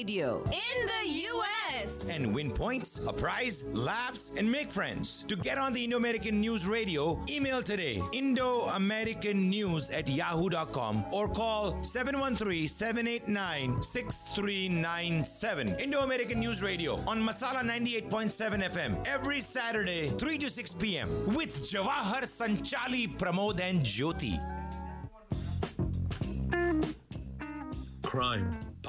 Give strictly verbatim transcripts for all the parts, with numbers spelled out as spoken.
radio in the U S and win points, a prize, laughs, and make friends. To get on the Indo-American News Radio, email today Indo American News at yahoo dot com or call seven one three, seven eight nine, six three nine seven. Indo-American News Radio on Masala ninety-eight point seven F M every Saturday three to six p.m. with Jawahar, Sanchali, Pramod and Jyoti. Crime,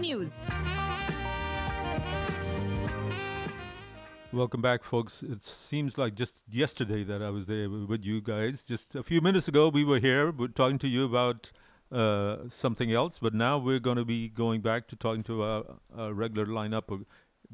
News. Welcome back, folks. It seems like just yesterday that I was there with you guys. Just a few minutes ago, we were here we're talking to you about uh, something else, but now we're going to be going back to talking to our, our regular lineup of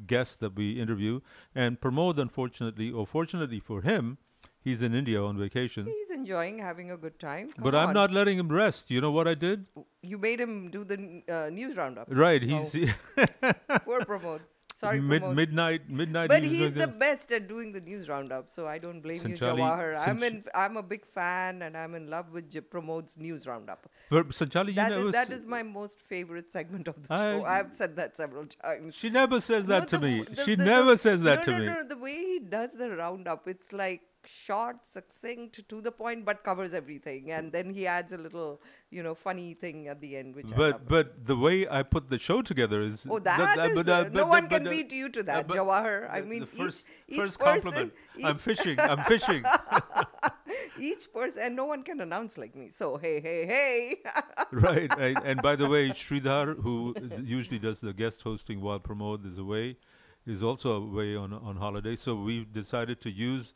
guests that we interview. And Pramod, unfortunately, or fortunately for him, he's in India on vacation. He's enjoying having a good time. Come but I'm on. Not letting him rest. You know what I did? You made him do the uh, news roundup. Right. He's oh. Poor Pramod. Sorry, Mid- Pramod. Midnight. Midnight. But he's the gonna... best at doing the news roundup. So I don't blame Sanchali, you, Jawahar. Sanch- I'm in, I'm a big fan and I'm in love with J- Pramod's news roundup. But Sanchali, you that never is, that s- is my most favorite segment of the I, show. I've said that several times. She never says no, that the, to me. The, she the, never the, says that no, to no, me. No, no, the way he does the roundup, it's like short, succinct, to the point, but covers everything, and then he adds a little, you know, funny thing at the end. Which but I but the way I put the show together is oh that, that is uh, uh, no one can beat you to that, uh, Jawahar. I mean, first, each, first each person, each I'm fishing. I'm fishing. Each person, and no one can announce like me. So hey, hey, hey. Right, and, and by the way, Sridhar, who usually does the guest hosting while Pramod is away, is also away on on holiday. So we've decided to use.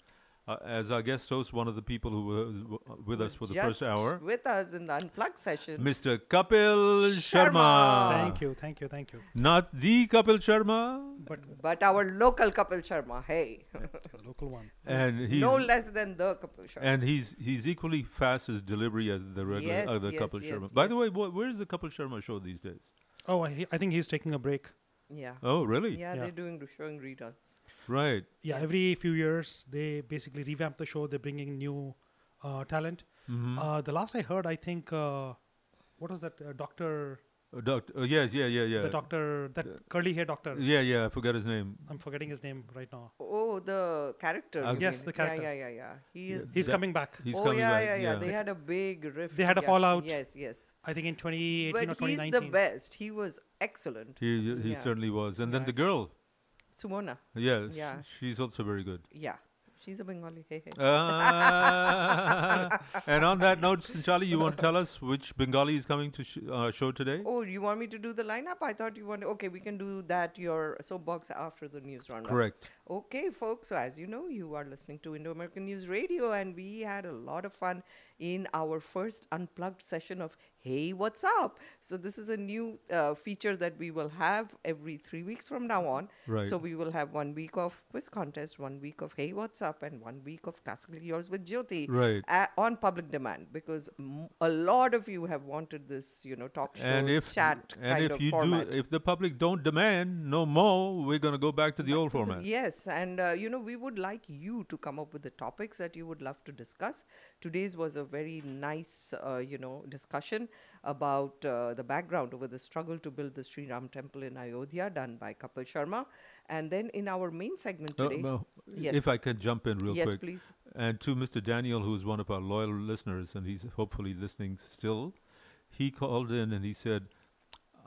Uh, as our guest host, one of the people who was w- with us for the Just first hour. with us in the Unplugged session. Mister Kapil Sharma. Sharma. Thank you, thank you, thank you. Not the Kapil Sharma. But but our local Kapil Sharma, hey. The local one. And yes. he's, no less than the Kapil Sharma. And he's he's equally fast as delivery as the regular yes, other yes, Kapil yes, Sharma. Yes, By yes. the way, wh- where is the Kapil Sharma show these days? Oh, I, I think he's taking a break. Yeah. Oh, really? Yeah, yeah, they're doing showing reruns. Right. Yeah, every few years, they basically revamp the show. They're bringing new uh, talent. Mm-hmm. Uh, the last I heard, I think, uh, what was that? Uh, doctor? Uh, doctor. Uh, yes, yeah, yeah, yeah. The doctor, that uh, curly hair doctor. Yeah, yeah, I forgot his name. I'm forgetting his name right now. Oh, the character. Uh, yes, mean. the character. Yeah, yeah, yeah, yeah. He is. Yeah, he's that, coming back. He's oh, coming yeah, back. yeah, yeah, yeah. They had a big rift. They had a yeah. fallout. Yes, yes. I think in twenty eighteen but or twenty nineteen. But he's the best. He was excellent. He he yeah. certainly was. And yeah. then the girl. Sumona. Yeah, yeah. Sh- she's also very good. Yeah, she's a Bengali. Hey, hey. Uh, and on that note, Sanchali, you want to tell us which Bengali is coming to sh- uh, show today? Oh, you want me to do the lineup? I thought you wanted. Okay, we can do that, your soapbox after the news roundup. Correct. Okay, folks. So as you know, you are listening to Indo-American News Radio, and we had a lot of fun in our first Unplugged session of Hey, What's Up? So this is a new uh, feature that we will have every three weeks from now on. Right. So we will have one week of quiz contest, one week of Hey, What's Up? And one week of Classically Yours with Jyoti right. uh, on public demand because m- a lot of you have wanted this, you know, talk show, and if, chat and kind if of you format. Do, if the public don't demand no more, we're going to go back to the back old to format. The, yes. And, uh, you know, we would like you to come up with the topics that you would love to discuss. Today's was a very nice, uh, you know, discussion about uh, the background over the struggle to build the Sri Ram Temple in Ayodhya done by Kapil Sharma. And then in our main segment today... Uh, well, yes. If I can jump in real yes, quick. Yes, please. And to Mister Daniel, who's one of our loyal listeners, and he's hopefully listening still, he called in and he said,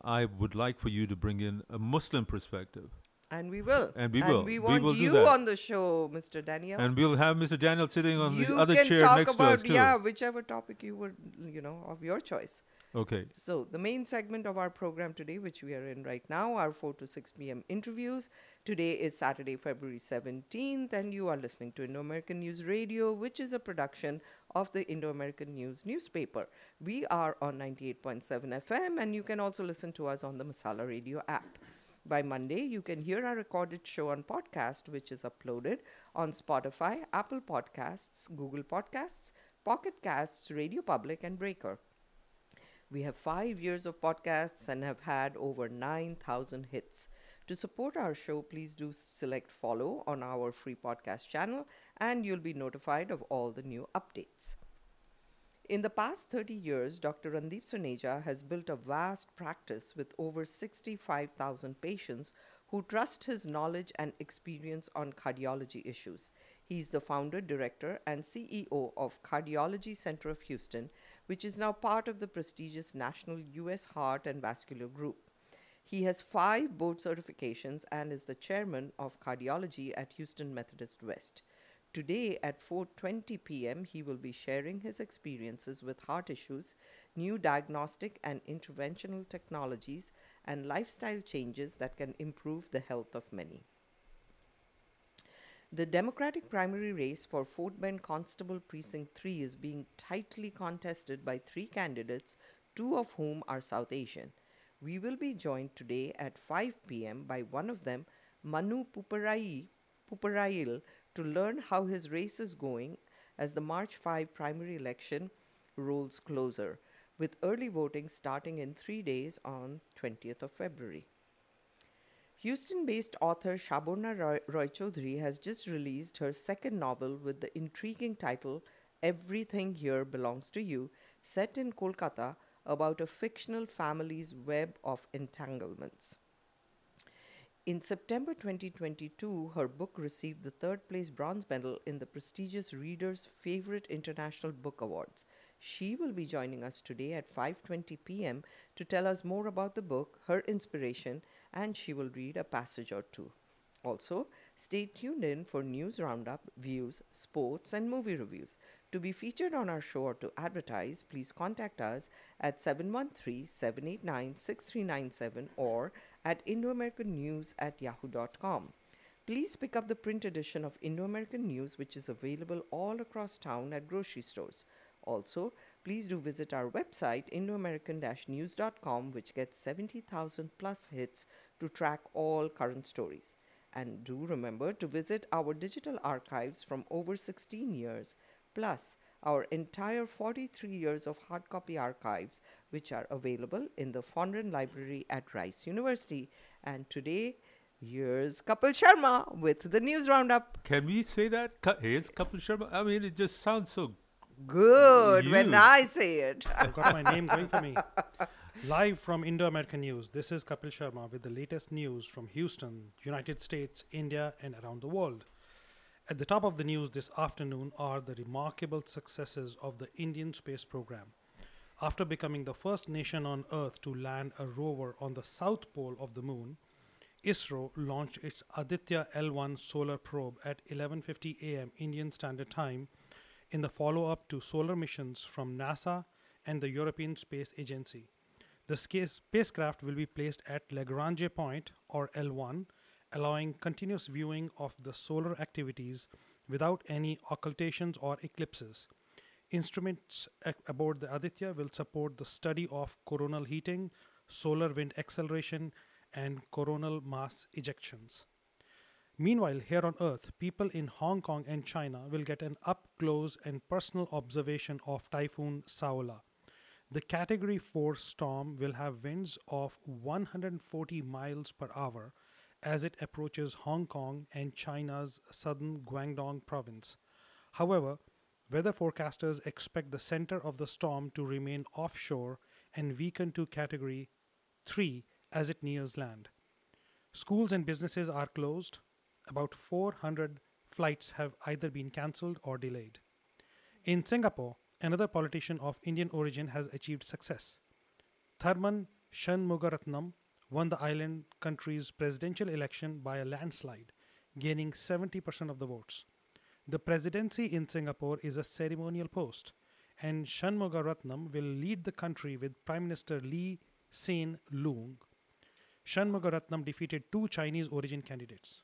I would like for you to bring in a Muslim perspective. And we will. And we will. And we want we will you on the show, Mister Daniel. And we'll have Mister Daniel sitting on you the other chair talk next about, to us, too. Yeah, whichever topic you would, you know, of your choice. Okay. So the main segment of our program today, which we are in right now, are four to six p.m. interviews. Today is Saturday, February seventeenth, and you are listening to Indo-American News Radio, which is a production of the Indo-American News newspaper. We are on ninety-eight point seven F M, and you can also listen to us on the Masala Radio app. By Monday, you can hear our recorded show on podcast, which is uploaded on Spotify, Apple Podcasts, Google Podcasts, Pocket Casts, Radio Public, and Breaker. We have five years of podcasts and have had over nine thousand hits. To support our show, please do select follow on our free podcast channel and you'll be notified of all the new updates. In the past thirty years, Doctor Randeep Suneja has built a vast practice with over sixty-five thousand patients who trust his knowledge and experience on cardiology issues. He is the founder, director, and C E O of Cardiology Center of Houston, which is now part of the prestigious National U S Heart and Vascular Group. He has five board certifications and is the chairman of cardiology at Houston Methodist West. Today at four twenty p.m., he will be sharing his experiences with heart issues, new diagnostic and interventional technologies, and lifestyle changes that can improve the health of many. The Democratic primary race for Fort Bend Constable Precinct three is being tightly contested by three candidates, two of whom are South Asian. We will be joined today at five p.m. by one of them, Manu Pooparayil, to learn how his race is going as the March fifth primary election rolls closer, with early voting starting in three days on twentieth of February. Houston-based author Saborna Roychowdhury has just released her second novel with the intriguing title Everything Here Belongs to You, set in Kolkata, about a fictional family's web of entanglements. In September twenty twenty-two, her book received the third place bronze medal in the prestigious Reader's Favorite International Book Awards. She will be joining us today at five twenty p.m. to tell us more about the book, her inspiration, and she will read a passage or two. Also, stay tuned in for news roundup, views, sports, and movie reviews. To be featured on our show or to advertise, please contact us at seven one three, seven eight nine, six three nine seven or at Indo American News at yahoo dot com. Please pick up the print edition of Indo-American News, which is available all across town at grocery stores. Also, please do visit our website, Indo American News dot com, which gets seventy thousand plus hits to track all current stories. And do remember to visit our digital archives from over sixteen years, plus our entire forty-three years of hard copy archives, which are available in the Fondren Library at Rice University. And today, here's Kapil Sharma with the news roundup. Can we say that? Here's Kapil Sharma. I mean, it just sounds so good huge when I say it. I've got my name going for me. Live from Indo-American News, this is Kapil Sharma with the latest news from Houston, United States, India, and around the world. At the top of the news this afternoon are the remarkable successes of the Indian space program. After becoming the first nation on Earth to land a rover on the south pole of the moon, ISRO launched its Aditya L one solar probe at eleven fifty a.m. Indian Standard Time in the follow-up to solar missions from NASA and the European Space Agency. The spacecraft will be placed at Lagrange Point, or L one, allowing continuous viewing of the solar activities without any occultations or eclipses. Instruments aboard the Aditya will support the study of coronal heating, solar wind acceleration, and coronal mass ejections. Meanwhile, here on Earth, people in Hong Kong and China will get an up-close and personal observation of Typhoon Saola. The Category four storm will have winds of one hundred forty miles per hour, as it approaches Hong Kong and China's southern Guangdong province. However, weather forecasters expect the center of the storm to remain offshore and weaken to Category three as it nears land. Schools and businesses are closed. About four hundred flights have either been cancelled or delayed. In Singapore, another politician of Indian origin has achieved success. Tharman Shanmugaratnam won the island country's presidential election by a landslide, gaining seventy percent of the votes. The presidency in Singapore is a ceremonial post, and Shanmugaratnam will lead the country with Prime Minister Lee Hsien Loong. Shanmugaratnam defeated two Chinese-origin candidates.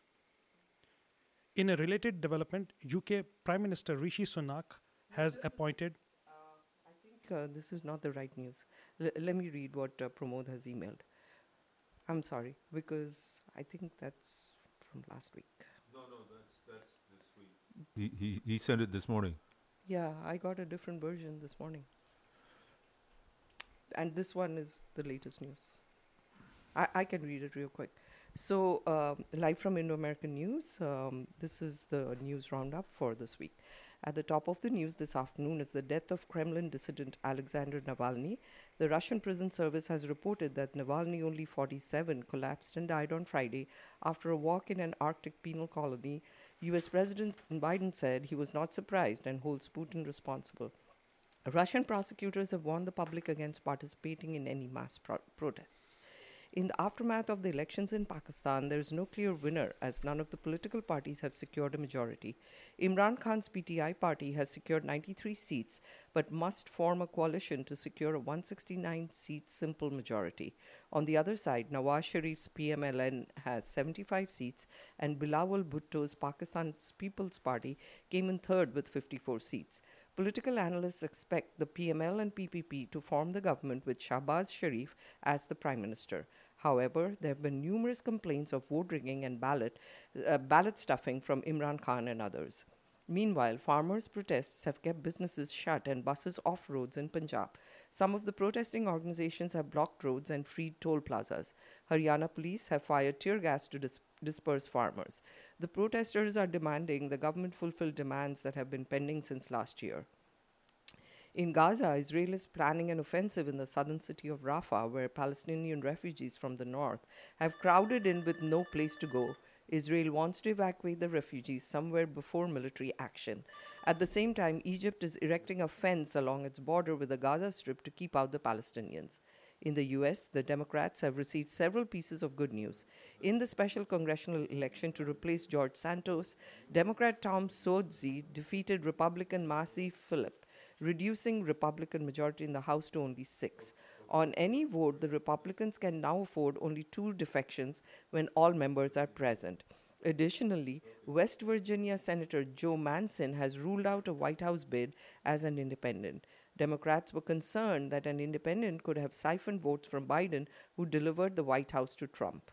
In a related development, U K Prime Minister Rishi Sunak has this appointed... Is, uh, I think uh, this is not the right news. L- let me read what uh, Pramod has emailed. I'm sorry, because I think that's from last week. No, no, that's, that's this week. He, he, he sent it this morning. Yeah, I got a different version this morning. And this one is the latest news. I, I can read it real quick. So, um, live from Indo-American News, um, this is the news roundup for this week. At the top of the news this afternoon is the death of Kremlin dissident Alexander Navalny. The Russian prison service has reported that Navalny, only forty-seven, collapsed and died on Friday after a walk in an Arctic penal colony. U S President Biden said he was not surprised and holds Putin responsible. Russian prosecutors have warned the public against participating in any mass pro- protests. In the aftermath of the elections in Pakistan, there is no clear winner as none of the political parties have secured a majority. Imran Khan's P T I party has secured ninety-three seats but must form a coalition to secure a one hundred sixty-nine seat simple majority. On the other side, Nawaz Sharif's P M L N has seventy-five seats and Bilawal Bhutto's Pakistan's People's Party came in third with fifty-four seats. Political analysts expect the P M L and P P P to form the government with Shahbaz Sharif as the prime minister. However, there have been numerous complaints of vote rigging and ballot, uh, ballot stuffing from Imran Khan and others. Meanwhile, farmers' protests have kept businesses shut and buses off roads in Punjab. Some of the protesting organizations have blocked roads and freed toll plazas. Haryana police have fired tear gas to dis- disperse farmers. The protesters are demanding the government fulfill demands that have been pending since last year. In Gaza, Israel is planning an offensive in the southern city of Rafah, where Palestinian refugees from the north have crowded in with no place to go. Israel wants to evacuate the refugees somewhere before military action. At the same time, Egypt is erecting a fence along its border with the Gaza Strip to keep out the Palestinians. In the U S, the Democrats have received several pieces of good news. In the special congressional election to replace George Santos, Democrat Tom Sozi defeated Republican Marcy Phillip, reducing Republican majority in the House to only six. On any vote, the Republicans can now afford only two defections when all members are present. Additionally, West Virginia Senator Joe Manchin has ruled out a White House bid as an independent. Democrats were concerned that an independent could have siphoned votes from Biden, who delivered the White House to Trump.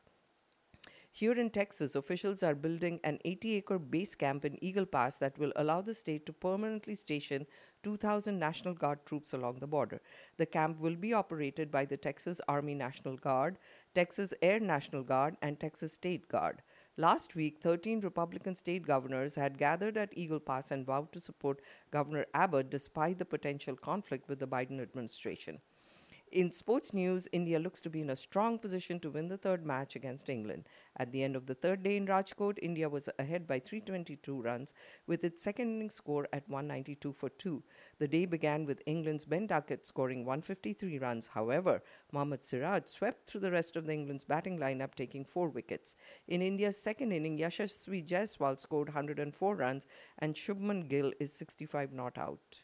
Here in Texas, officials are building an eighty acre base camp in Eagle Pass that will allow the state to permanently station two thousand National Guard troops along the border. The camp will be operated by the Texas Army National Guard, Texas Air National Guard, and Texas State Guard. Last week, thirteen Republican state governors had gathered at Eagle Pass and vowed to support Governor Abbott despite the potential conflict with the Biden administration. In sports news, India looks to be in a strong position to win the third match against England. At the end of the third day in Rajkot, India was ahead by three hundred twenty-two runs, with its second innings score at one ninety-two for two. The day began with England's Ben Duckett scoring one hundred fifty-three runs. However, Mohammad Siraj swept through the rest of the England's batting lineup, taking four wickets. In India's second inning, Yashasvi Jaiswal scored one hundred four runs, and Shubman Gill is sixty-five not out.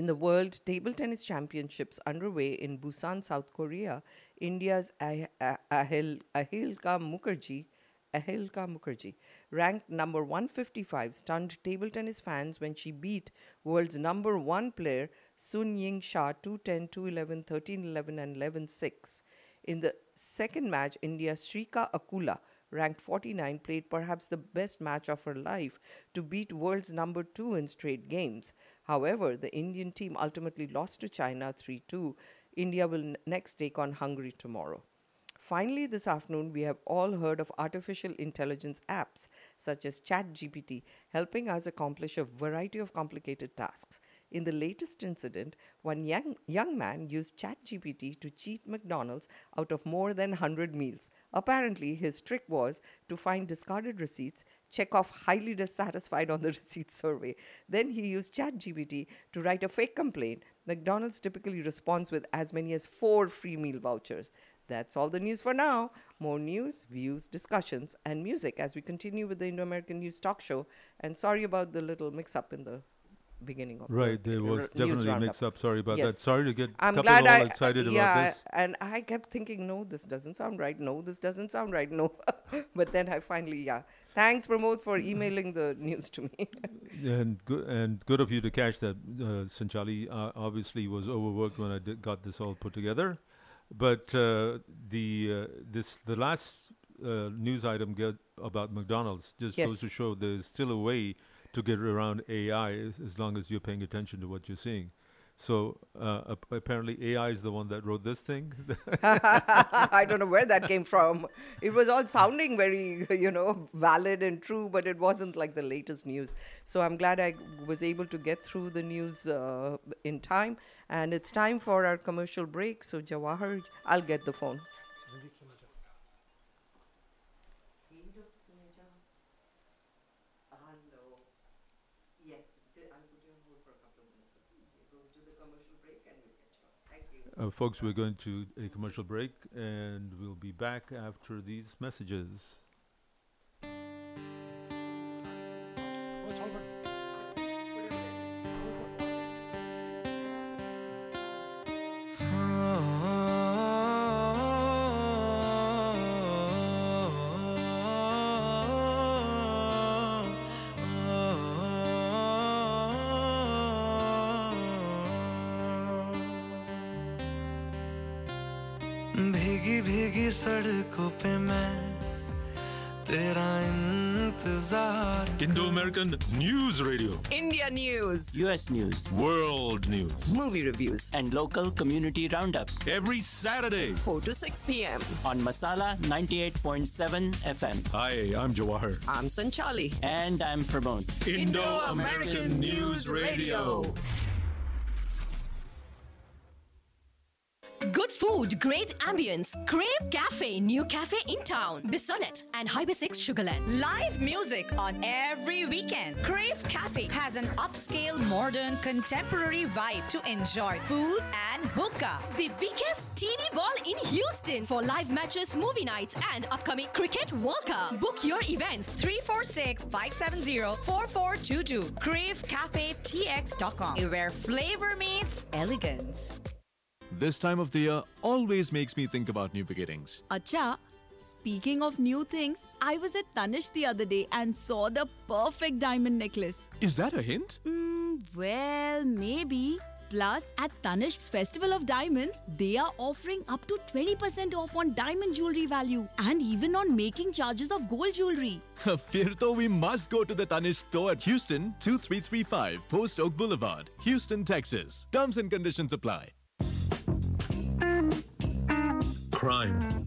In the World Table Tennis Championships underway in Busan, South Korea, India's ah- ah- Ahil- Ahilka Mukherjee, Ahilka Mukherjee, ranked number one fifty-five, stunned table tennis fans when she beat world's number one player Sun Ying Shah two ten, two eleven, thirteen eleven, and eleven six. In the second match, India's Shrika Akula, ranked forty-nine, played perhaps the best match of her life to beat world's number two in straight games. However, the Indian team ultimately lost to China three two. India will n- next take on Hungary tomorrow. Finally, this afternoon, we have all heard of artificial intelligence apps such as ChatGPT helping us accomplish a variety of complicated tasks. In the latest incident, one young, young man used ChatGPT to cheat McDonald's out of more than one hundred meals. Apparently, his trick was to find discarded receipts, check off highly dissatisfied on the receipt survey. Then he used ChatGPT to write a fake complaint. McDonald's typically responds with as many as four free meal vouchers. That's all the news for now. More news, views, discussions, and music as we continue with the Indo-American News Talk Show. And sorry about the little mix-up in the beginning of right the there was r- definitely a mix up sorry about yes. that sorry to get I'm glad all I, excited yeah, about this I, and I kept thinking no this doesn't sound right no this doesn't sound right no but then I finally yeah thanks Pramod for emailing the news to me. and good and good of you to catch that. uh, Sanchali uh, obviously was overworked when I did, got this all put together. But uh, the uh, this the last uh, news item get about McDonald's just yes. goes to show there's still a way to get around A I as, as long as you're paying attention to what you're seeing. So uh, ap- apparently A I is the one that wrote this thing. I don't know where that came from. It was all sounding very, you know, valid and true, but it wasn't like the latest news. So I'm glad I was able to get through the news uh, in time. And it's time for our commercial break. So Jawahar, I'll get the phone. Uh, folks, we're going to a commercial break, and we'll be back after these messages. भीगी भीगी सड़कों पे मैं तेरा इंतजार Indo-American News Radio, India News, U S News, World News, Movie Reviews, and Local Community Roundup every Saturday four to six p.m. on Masala ninety-eight point seven F M. Hi, I'm Jawahar. I'm Sanchali. And I'm Pramod. Indo-American News Radio. Good food, great ambience. Crave Cafe, new cafe in town. Bissonnette and Highway six Sugarland. Live music on every weekend. Crave Cafe has an upscale, modern, contemporary vibe to enjoy food and hookah. The biggest T V wall in Houston for live matches, movie nights, and upcoming Cricket World Cup. Book your events three four six, five seven zero, four four two two. crave cafe t x dot com, where flavor meets elegance. This time of the year always makes me think about new beginnings. Acha, speaking of new things, I was at Tanishq the other day and saw the perfect diamond necklace. Is that a hint? Mm, well, maybe. Plus, at Tanishq's Festival of Diamonds, they are offering up to twenty percent off on diamond jewelry value and even on making charges of gold jewelry. Firto, we must go to the Tanishq store at Houston, two three three five Post Oak Boulevard, Houston, Texas. Terms and conditions apply. Crime,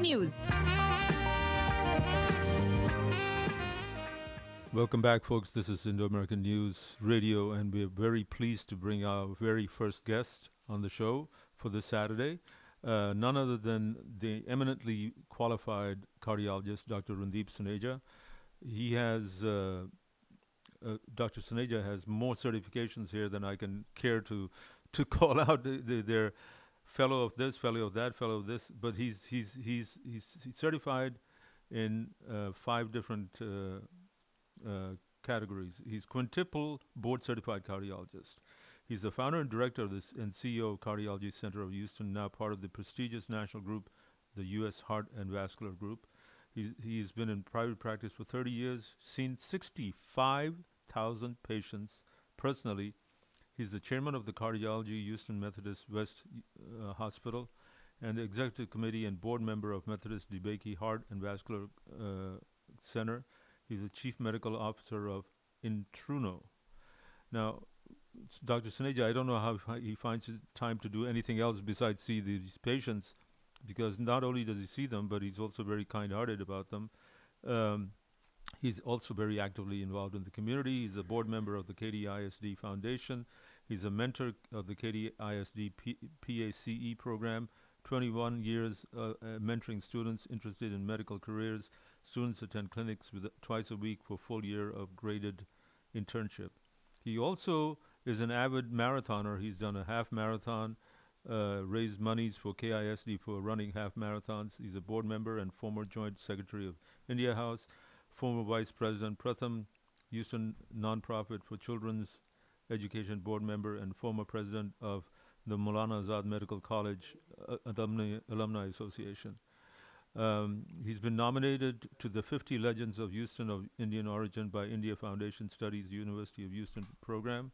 News. Welcome back, folks. This is Indo-American News Radio, and we're very pleased to bring our very first guest on the show for this Saturday, uh, none other than the eminently qualified cardiologist, Doctor Randeep Suneja. He has, uh, uh, Doctor Suneja has more certifications here than I can care to to call out. The, the, their fellow of this, fellow of that, fellow of this, but he's he's he's he's, he's certified in uh, five different uh, uh, categories. He's quintuple board certified cardiologist. He's the founder and director of this and C E O of Cardiology Center of Houston, now part of the prestigious national group, the U S Heart and Vascular Group. He's he's been in private practice for thirty years, seen sixty-five thousand patients personally. He's the chairman of the Cardiology Houston Methodist West uh, Hospital and the executive committee and board member of Methodist DeBakey Heart and Vascular uh, Center. He's the chief medical officer of Intruno. Now, Doctor Suneja, I don't know how fi- he finds time to do anything else besides see these patients, because not only does he see them, but he's also very kind-hearted about them. Um, He's also very actively involved in the community. He's a board member of the K D I S D Foundation. He's a mentor of the K D I S D P- PACE program, twenty-one years uh, uh, mentoring students interested in medical careers. Students attend clinics with, uh, twice a week for a full year of graded internship. He also is an avid marathoner. He's done a half marathon. uh, raised monies for K I S D for running half marathons. He's a board member and former Joint Secretary of India House, former Vice President Pratham, Houston Nonprofit for Children's Education board member, and former president of the Maulana Azad Medical College uh, Alumni, Alumni Association. Um, he's been nominated to the fifty Legends of Houston of Indian Origin by India Foundation Studies University of Houston program.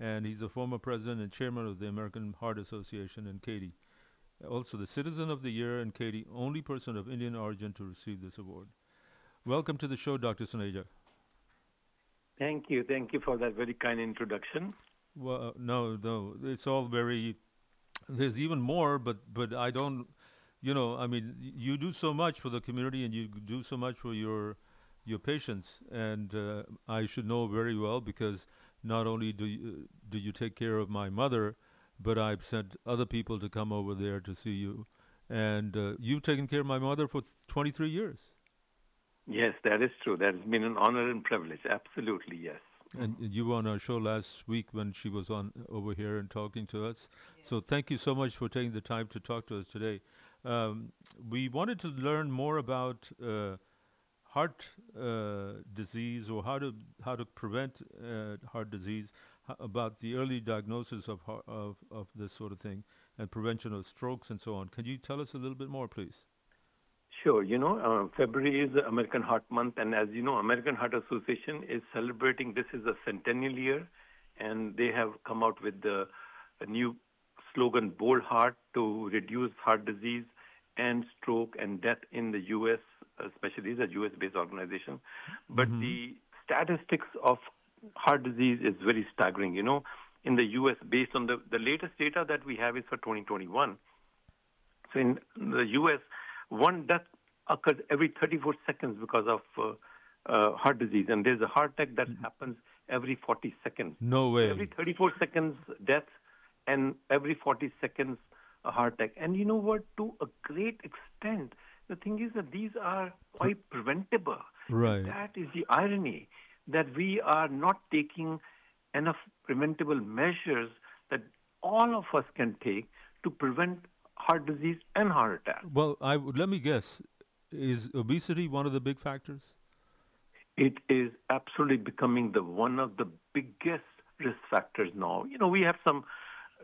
And he's a former president and chairman of the American Heart Association in Katy. Also the Citizen of the Year in Katy, only person of Indian origin to receive this award. Welcome to the show, Doctor Suneja. Thank you. Thank you for that very kind introduction. Well, uh, no, no, it's all very, there's even more, but, but I don't, you know, I mean, you do so much for the community and you do so much for your, your patients. And uh, I should know very well, because not only do you, do you take care of my mother, but I've sent other people to come over there to see you. And uh, you've taken care of my mother for twenty-three years. Yes, that is true. That has been an honor and privilege. Absolutely, yes. And you were on our show last week when she was on over here and talking to us. Yes. So thank you so much for taking the time to talk to us today. Um, we wanted to learn more about uh, heart uh, disease, or how to how to prevent uh, heart disease, h- about the early diagnosis of, ha- of of this sort of thing, and prevention of strokes and so on. Can you tell us a little bit more, please? Sure. You know, uh, February is American Heart Month, and as you know, American Heart Association is celebrating, this is a centennial year, and they have come out with the, a new slogan, Bold Heart, to reduce heart disease and stroke and death in the U S, especially the U S-based organization. But mm-hmm. the statistics of heart disease is very staggering. You know, in the U S, based on the, the latest data that we have is for twenty twenty-one. So in the U S, one death occurs every thirty-four seconds because of uh, uh, heart disease. And there's a heart attack that happens every forty seconds. No way. Every thirty-four seconds death, and every forty seconds a heart attack. And you know what? To a great extent, the thing is that these are quite preventable. Right. That is the irony, that we are not taking enough preventable measures that all of us can take to prevent heart disease and heart attack. Well, I w- let me guess, is obesity one of the big factors? It is absolutely becoming the one of the biggest risk factors now. You know, we have some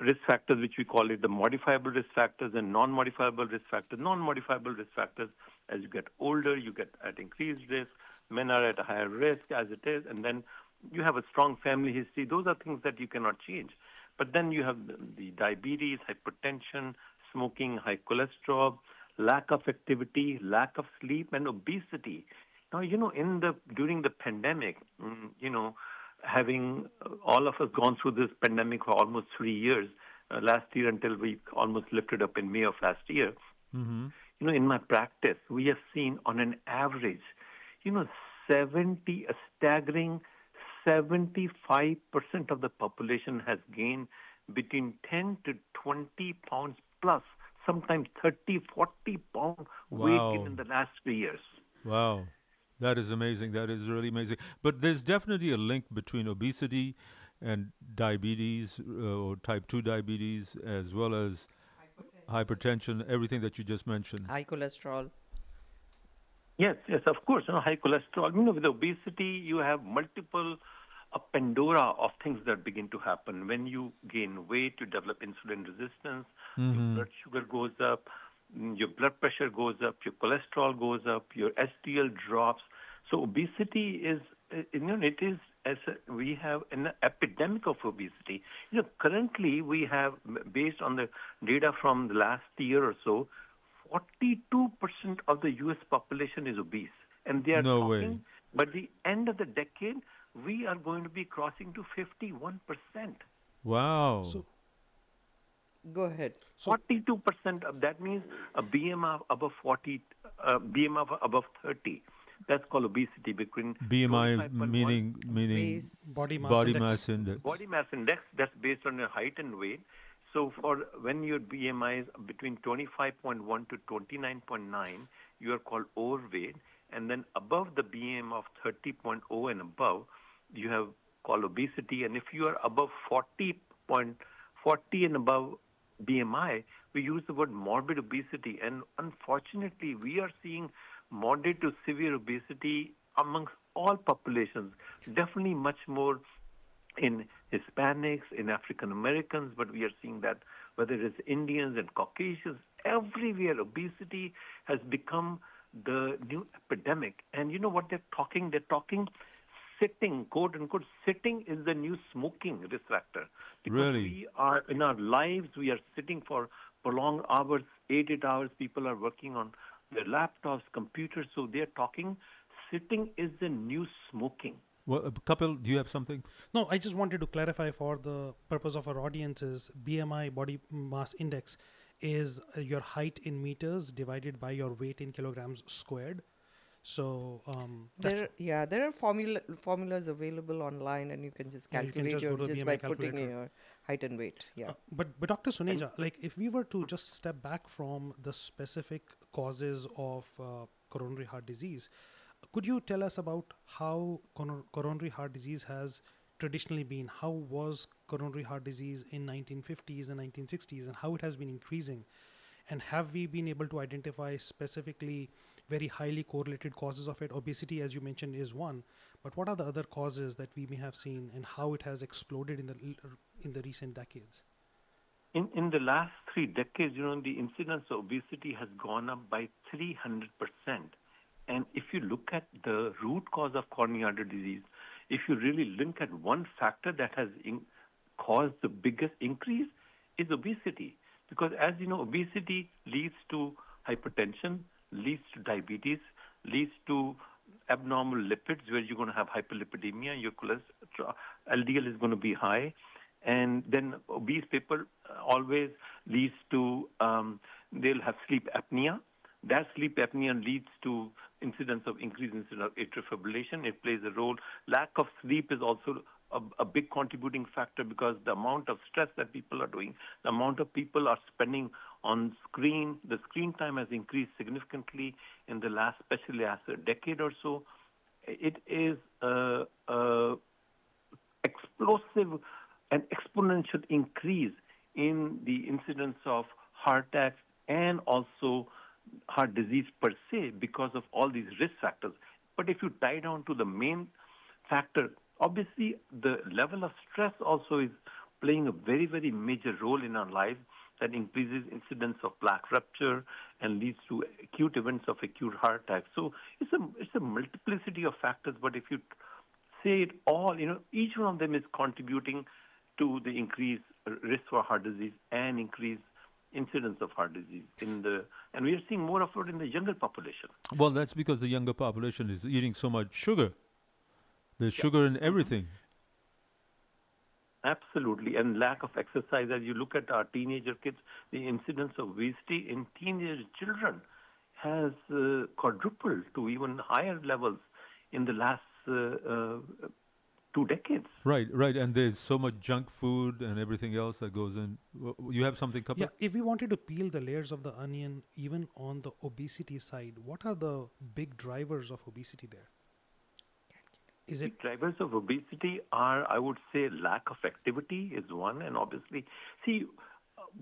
risk factors, which we call it the modifiable risk factors and non-modifiable risk factors. Non-modifiable risk factors, as you get older, you get at increased risk. Men are at a higher risk as it is. And then you have a strong family history. Those are things that you cannot change. But then you have the, the diabetes, hypertension, smoking, high cholesterol, lack of activity, lack of sleep, and obesity. Now, you know, in the during the pandemic, mm, you know, having uh, all of us gone through this pandemic for almost three years, uh, last year until we almost lifted up in May of last year, mm-hmm. you know, in my practice, we have seen on an average, you know, seventy, a staggering seventy-five percent of the population has gained between ten to twenty pounds plus, sometimes thirty, forty pound wow. weight in the last three years. Wow. That is amazing. That is really amazing. But there's definitely a link between obesity and diabetes, uh, or type two diabetes, as well as hypertension, hypertension everything that you just mentioned. High cholesterol. Yes, yes, of course. You know, high cholesterol. You know, with obesity, you have multiple a Pandora of things that begin to happen. When you gain weight, you develop insulin resistance, mm-hmm. your blood sugar goes up, your blood pressure goes up, your cholesterol goes up, your H D L drops. So obesity is, you know, it is, as a, we have an epidemic of obesity. You know, currently we have, based on the data from the last year or so, forty-two percent of the U S population is obese. And they are no talking, way. By the end of the decade, we are going to be crossing to fifty-one percent. Wow. So, go ahead. forty-two percent of that means a B M I above forty, uh, B M I above thirty. That's called obesity. Between B M I meaning, meaning body mass, body mass index. Body mass index, that's based on your height and weight. So for when your B M I is between twenty-five point one to twenty-nine point nine, you are called overweight. And then above the B M I of thirty point oh and above, you have called obesity. And if you are above forty point forty and above, B M I, we use the word morbid obesity. And unfortunately, we are seeing moderate to severe obesity amongst all populations, definitely much more in Hispanics, in African Americans, but we are seeing that whether it's Indians and Caucasians, everywhere obesity has become the new epidemic. And you know what they're talking? They're talking sitting, quote unquote, sitting is the new smoking risk factor. Because really? We are, in our lives, we are sitting for prolonged hours, eight, eight hours. People are working on their laptops, computers, so they're talking sitting is the new smoking. Well, Kapil, do you have something? No, I just wanted to clarify for the purpose of our audiences, B M I, body mass index, is your height in meters divided by your weight in kilograms squared. So, um, that's there, yeah, there are formula, formulas available online and you can just calculate yeah, you can just your, just B M I by putting your height and weight. Yeah. Uh, but, but Doctor Suneja, and like if we were to just step back from the specific causes of uh, coronary heart disease, could you tell us about how coronary heart disease has traditionally been? How was coronary heart disease in nineteen fifties and nineteen sixties and how it has been increasing? And have we been able to identify specifically very highly correlated causes of it? Obesity, as you mentioned, is one. But what are the other causes that we may have seen and how it has exploded in the in the recent decades? In, in the last three decades, you know, the incidence of obesity has gone up by three hundred percent. And if you look at the root cause of coronary artery disease, if you really link at one factor that has in- caused the biggest increase is obesity. Because as you know, obesity leads to hypertension, leads to diabetes, leads to abnormal lipids where you're going to have hyperlipidemia, your cholesterol, L D L is going to be high. And then obese people always leads to, um, they'll have sleep apnea. That sleep apnea leads to incidence of increased incidence of atrial fibrillation. It plays a role. Lack of sleep is also a, a big contributing factor because the amount of stress that people are doing, the amount of people are spending on screen, the screen time has increased significantly in the last, especially after a decade or so. It is a, a explosive and exponential increase in the incidence of heart attacks and also heart disease per se because of all these risk factors. But if you tie down to the main factor, obviously the level of stress also is playing a very, very major role in our lives that increases incidence of plaque rupture and leads to acute events of acute heart attack. So it's a, it's a multiplicity of factors, but if you say it all, you know, each one of them is contributing to the increased risk for heart disease and increased incidence of heart disease in the, and we are seeing more of it in the younger population. Well, that's because the younger population is eating so much sugar. There's yeah. sugar in everything. Absolutely, and lack of exercise. As you look at our teenager kids, the incidence of obesity in teenage children has uh, quadrupled to even higher levels in the last uh, uh, two decades. Right, right. And there's so much junk food and everything else that goes in. You have something, Kapil? Yeah, if we wanted to peel the layers of the onion, even on the obesity side, what are the big drivers of obesity there? Is it the drivers of obesity are, I would say, lack of activity is one. And obviously, see,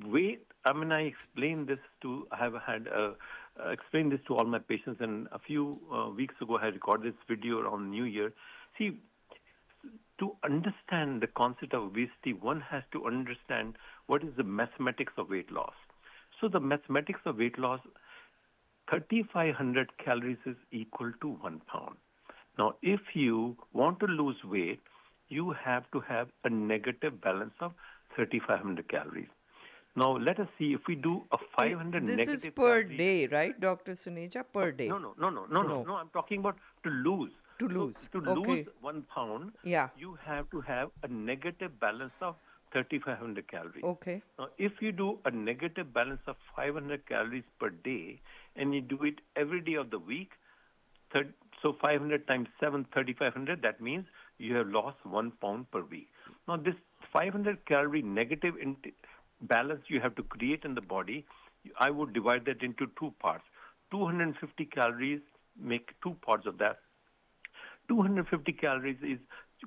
weight, I mean, I explained this to, I have had a, uh, explained this to all my patients. And a few uh, weeks ago, I recorded this video around New Year. See, to understand the concept of obesity, one has to understand what is the mathematics of weight loss. So the mathematics of weight loss, three thousand five hundred calories is equal to one pound. Now, if you want to lose weight, you have to have a negative balance of three thousand five hundred calories. Now, let us see if we do a five hundred this negative. This is per calories. Day, right, Doctor Suneja? Per oh, day? No, no, no, no, no, no, no. I'm talking about to lose. To lose. So, to okay. lose one pound, yeah. you have to have a negative balance of three thousand five hundred calories. Okay. Now, if you do a negative balance of five hundred calories per day, and you do it every day of the week, thir- so five hundred times seven, three thousand five hundred, that means you have lost one pound per week. Now, this five hundred calorie negative in- balance you have to create in the body, I would divide that into two parts. two hundred fifty calories make two parts of that. two hundred fifty calories is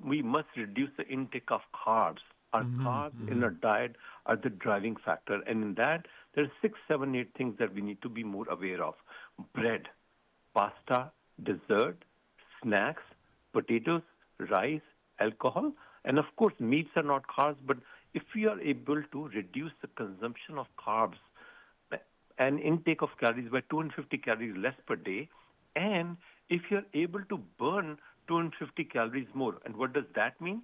we must reduce the intake of carbs. Our mm-hmm, carbs mm-hmm. in our diet are the driving factor. And in that, there are six, seven, eight things that we need to be more aware of. Bread, pasta, dessert, snacks, potatoes, rice, alcohol. And of course, meats are not carbs, but if we are able to reduce the consumption of carbs and intake of calories by two hundred fifty calories less per day, and if you're able to burn two hundred fifty calories more, and what does that mean?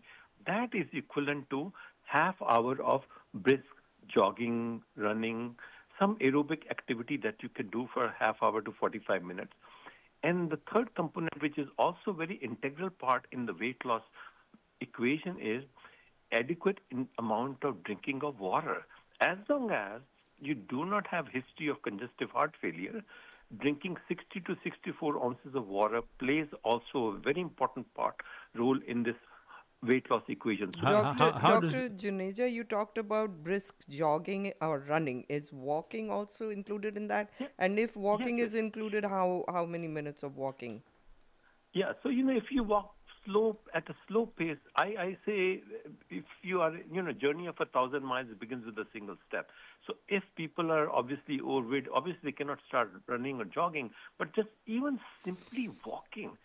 That is equivalent to half hour of brisk jogging, running, some aerobic activity that you can do for half hour to forty-five minutes. And the third component, which is also very integral part in the weight loss equation, is adequate in amount of drinking of water. As long as you do not have history of congestive heart failure, drinking sixty to sixty-four ounces of water plays also a very important part role in this weight loss equation. So Doctor How, how, how Doctor Juneja, you talked about brisk jogging or running. Is walking also included in that? Yeah. And if walking yes. is included, how, how many minutes of walking? Yeah, so, you know, if you walk slow at a slow pace, I, I say if you are, you know, journey of a thousand miles begins with a single step. So if people are obviously overweight, obviously they cannot start running or jogging, but just even simply walking.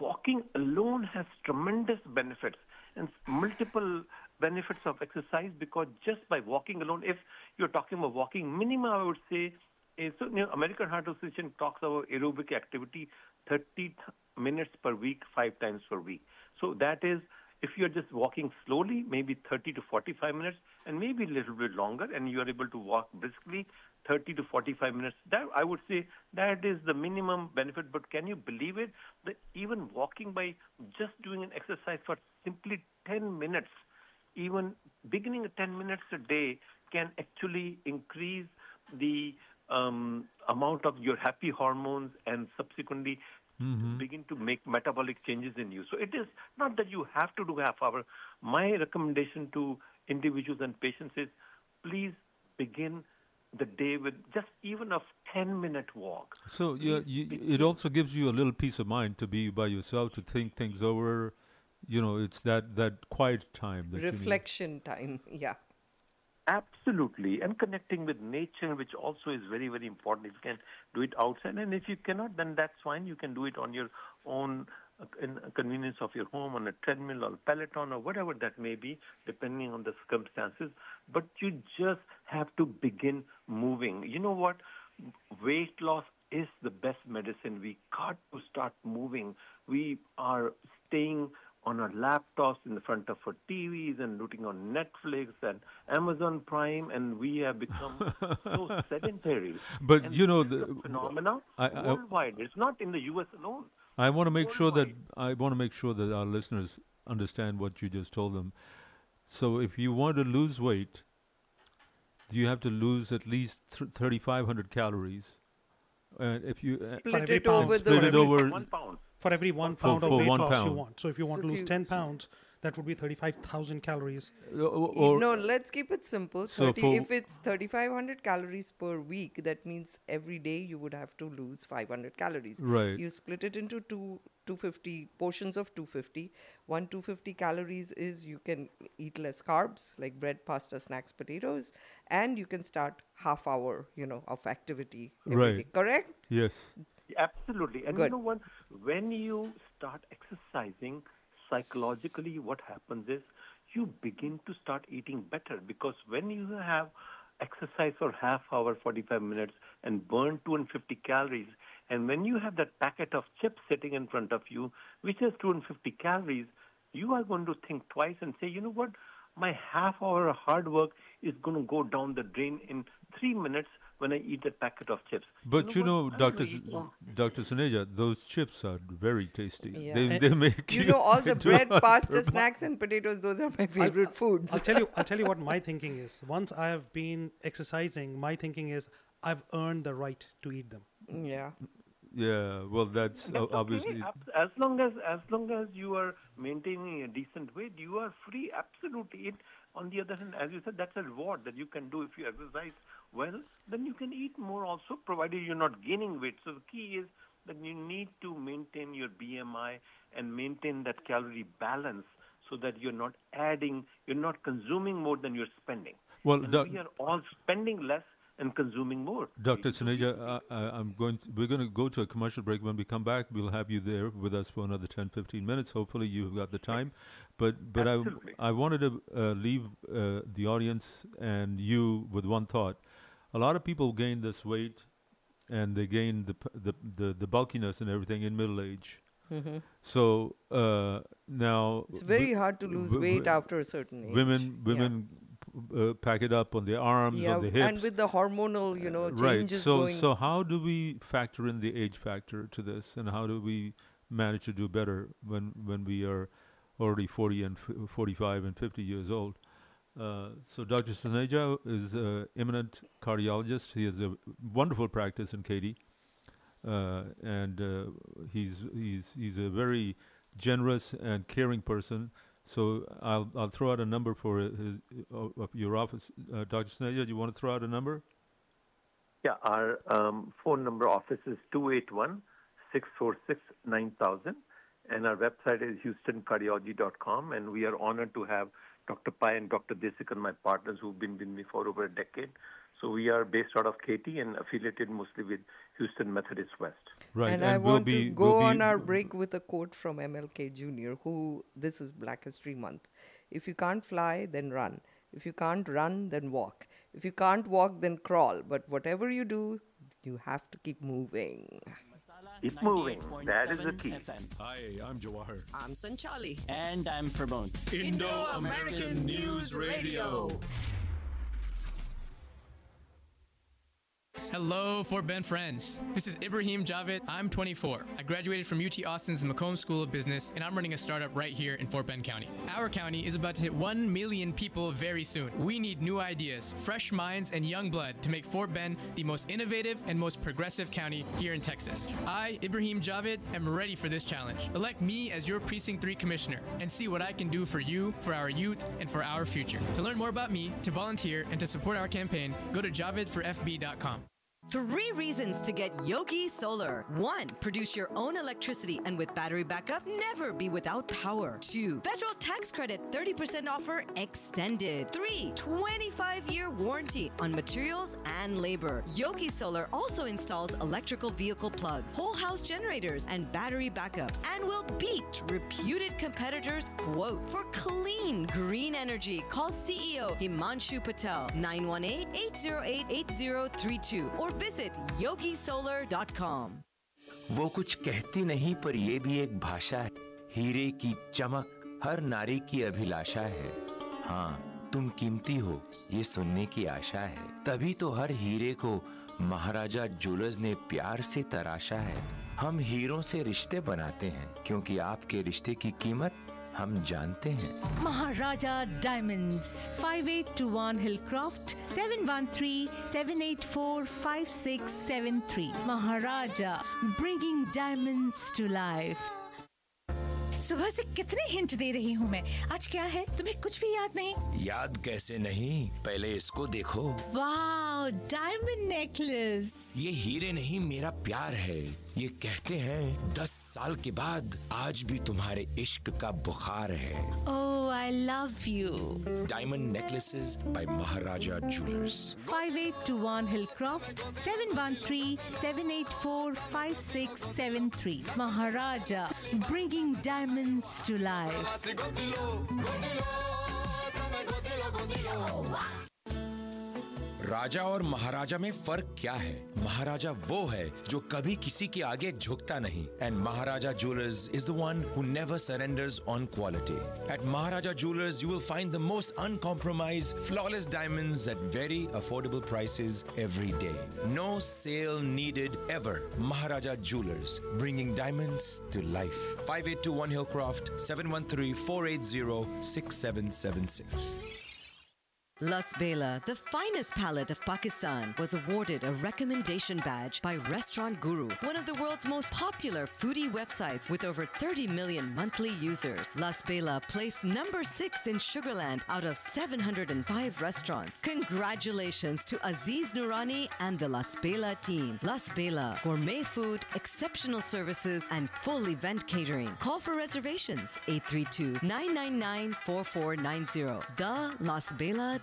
Walking alone has tremendous benefits and multiple benefits of exercise, because just by walking alone, if you're talking about walking, minimum I would say, is, you know, American Heart Association talks about aerobic activity thirty minutes per week, five times per week. So that is, if you're just walking slowly, maybe thirty to forty-five minutes, and maybe a little bit longer, and you're able to walk briskly, thirty to forty-five minutes. That, I would say, that is the minimum benefit. But can you believe it? That even walking by just doing an exercise for simply ten minutes, even beginning at ten minutes a day, can actually increase the um, amount of your happy hormones and subsequently Mm-hmm. begin to make metabolic changes in you. So it is not that you have to do half hour. My recommendation to individuals and patients is please begin the day with just even a ten-minute walk. So yeah, you, it also gives you a little peace of mind to be by yourself, to think things over. You know, it's that, that quiet time. That Reflection time, yeah. Absolutely, and connecting with nature, which also is very, very important. If you can do it outside, and if you cannot, then that's fine. You can do it on your own, uh, in convenience of your home, on a treadmill or a Peloton or whatever that may be, depending on the circumstances. But you just have to begin moving. You know what? Weight loss is the best medicine. We got to start moving. We are staying on our laptops, in the front of our T Vs, and looking on Netflix and Amazon Prime, and we have become so sedentary. But and you know, the phenomena I, I, worldwide. It's not in the U S alone. I want to make worldwide. sure that I want to make sure that our listeners understand what you just told them. So, if you want to lose weight, you have to lose at least thirty-five hundred calories. And uh, if you split, uh, it, over split the it over one pound. For every one pound for, of for weight loss pound. you want. So if you want so to lose ten pounds, that would be thirty-five thousand calories. Or, or no, let's keep it simple. thirty, so if it's thirty-five hundred calories per week, that means every day you would have to lose five hundred calories. Right. You split it into two two hundred fifty portions of two hundred fifty. One two hundred fifty calories is you can eat less carbs, like bread, pasta, snacks, potatoes, and you can start half hour, you know, of activity. Right. Day, correct? Yes. Absolutely. And Good. you know what? When you start exercising, psychologically what happens is you begin to start eating better, because when you have exercise for half hour, forty-five minutes, and burn two hundred fifty calories, and when you have that packet of chips sitting in front of you, which is two hundred fifty calories, you are going to think twice and say, you know what? My half hour of hard work is going to go down the drain in three minutes when I eat that packet of chips. But you know, you know Doctor S- Doctor Suneja, those chips are very tasty. Yeah. They, they make you, you know all the bread, pasta, snacks, and potatoes. Those are my favorite I'll, foods. I'll tell you. I'll tell you what my thinking is. Once I have been exercising, my thinking is I've earned the right to eat them. Yeah. Yeah. Well, that's, that's uh, obviously. Okay. As long as as long as you are maintaining a decent weight, you are free. Absolutely. It, on the other hand, as you said, that's a reward that you can do if you exercise well. Then you can eat more also, provided you're not gaining weight. So the key is that you need to maintain your B M I and maintain that calorie balance, so that you're not adding, you're not consuming more than you're spending. Well, doc- we are all spending less and consuming more. Doctor Suneja, I, I'm going. To, we're going to go to a commercial break. When we come back, we'll have you there with us for another ten, fifteen minutes. Hopefully, you've got the time. But but I, I wanted to uh, leave uh, the audience and you with one thought. A lot of people gain this weight, and they gain the the the, the bulkiness and everything in middle age. Mm-hmm. So uh, now it's very w- hard to lose w- weight w- after a certain age. Women, women. Yeah. Uh, pack it up on the arms, yeah, on the hips. And with the hormonal, you know, uh, changes right. so, going. So how do we factor in the age factor to this, and how do we manage to do better when, when we are already forty and f- forty-five and fifty years old? Uh, so Doctor Suneja is an eminent cardiologist. He has a wonderful practice in Katy. Uh, and uh, he's, he's, he's a very generous and caring person. So I'll I'll throw out a number for his, his, uh, your office, uh, Doctor Suneja. Do you want to throw out a number? Yeah, our um, phone number office is two eight one, six four six, nine thousand, and our website is houston cardiology dot com. And we are honored to have Doctor Pai and Doctor Desikan, my partners, who've been with me for over a decade. So we are based out of Katy and affiliated mostly with Houston Methodist West. Right, and, and I we'll want be, to go we'll on our break with a quote from M L K Junior, who, this is Black History Month. If you can't fly, then run. If you can't run, then walk. If you can't walk, then crawl. But whatever you do, you have to keep moving. Keep moving. That is the key. F M. Hi, I'm Jawahar. I'm Sanchali. And I'm Pramod. Indo-American News Radio. Hello, Fort Bend friends. This is Ibrahim Javid. I'm twenty-four. I graduated from U T Austin's Macomb School of Business, and I'm running a startup right here in Fort Bend County. Our county is about to hit one million people very soon. We need new ideas, fresh minds, and young blood to make Fort Bend the most innovative and most progressive county here in Texas. I, Ibrahim Javid, am ready for this challenge. Elect me as your Precinct three Commissioner and see what I can do for you, for our youth, and for our future. To learn more about me, to volunteer, and to support our campaign, go to javid for f b dot com. Three reasons to get Yogi Solar. One, produce your own electricity and with battery backup, never be without power. Two, federal tax credit thirty percent offer extended. Three, twenty-five year warranty on materials and labor. Yogi Solar also installs electrical vehicle plugs, whole house generators, and battery backups, and will beat reputed competitors' quote. For clean, green energy, call C E O Himanshu Patel, nine one eight, eight zero eight, eight zero three two, or visit yogi solar dot com. वो कुछ कहती नहीं पर ये भी एक भाषा है, हीरे की चमक हर नारी की अभिलाषा है, हाँ तुम कीमती हो ये सुनने की आशा है, तभी तो हर हीरे को महाराजा ज्वेलर्स ने प्यार से तराशा है, हम हीरों से रिश्ते बनाते हैं क्योंकि आपके रिश्ते की कीमत हम जानते हैं. Maharaja Diamonds, five eight two one Hillcroft, seven one three, seven eight four, five six seven three. Maharaja, bringing diamonds to life. सुबह से कितने हिंट दे रही हूँ मैं. आज क्या है तुम्हें कुछ भी याद नहीं. याद कैसे नहीं, पहले इसको देखो. Wow, diamond necklace. ये हीरे नहीं मेरा प्यार है. ये कहते हैं दस साल के बाद आज भी तुम्हारे इश्क का बुखार है. Oh, I love you. Diamond necklaces by Maharaja Jewelers. five eight two one Hillcroft, seven one three, seven eight four, five six seven three. Maharaja, bringing diamond to life. राजा और महाराजा में फर्क क्या है? महाराजा वो है जो कभी किसी के आगे झुकता नहीं. And Maharaja Jewelers is the one who never surrenders on quality. At Maharaja Jewelers, you will find the most uncompromised, flawless diamonds at very affordable prices every day. No sale needed ever. Maharaja Jewelers, bringing diamonds to life. five eight two one Hillcroft, seven one three, four eight zero, six seven seven six. Las Bela, the finest palate of Pakistan, was awarded a recommendation badge by Restaurant Guru, one of the world's most popular foodie websites with over thirty million monthly users. Las Bela placed number six in Sugarland out of seven hundred five restaurants. Congratulations to Aziz Nurani and the Las Bela team. Las Bela, gourmet food, exceptional services, and full event catering. Call for reservations eight three two, nine nine nine, four four nine zero. the las bela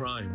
Crime,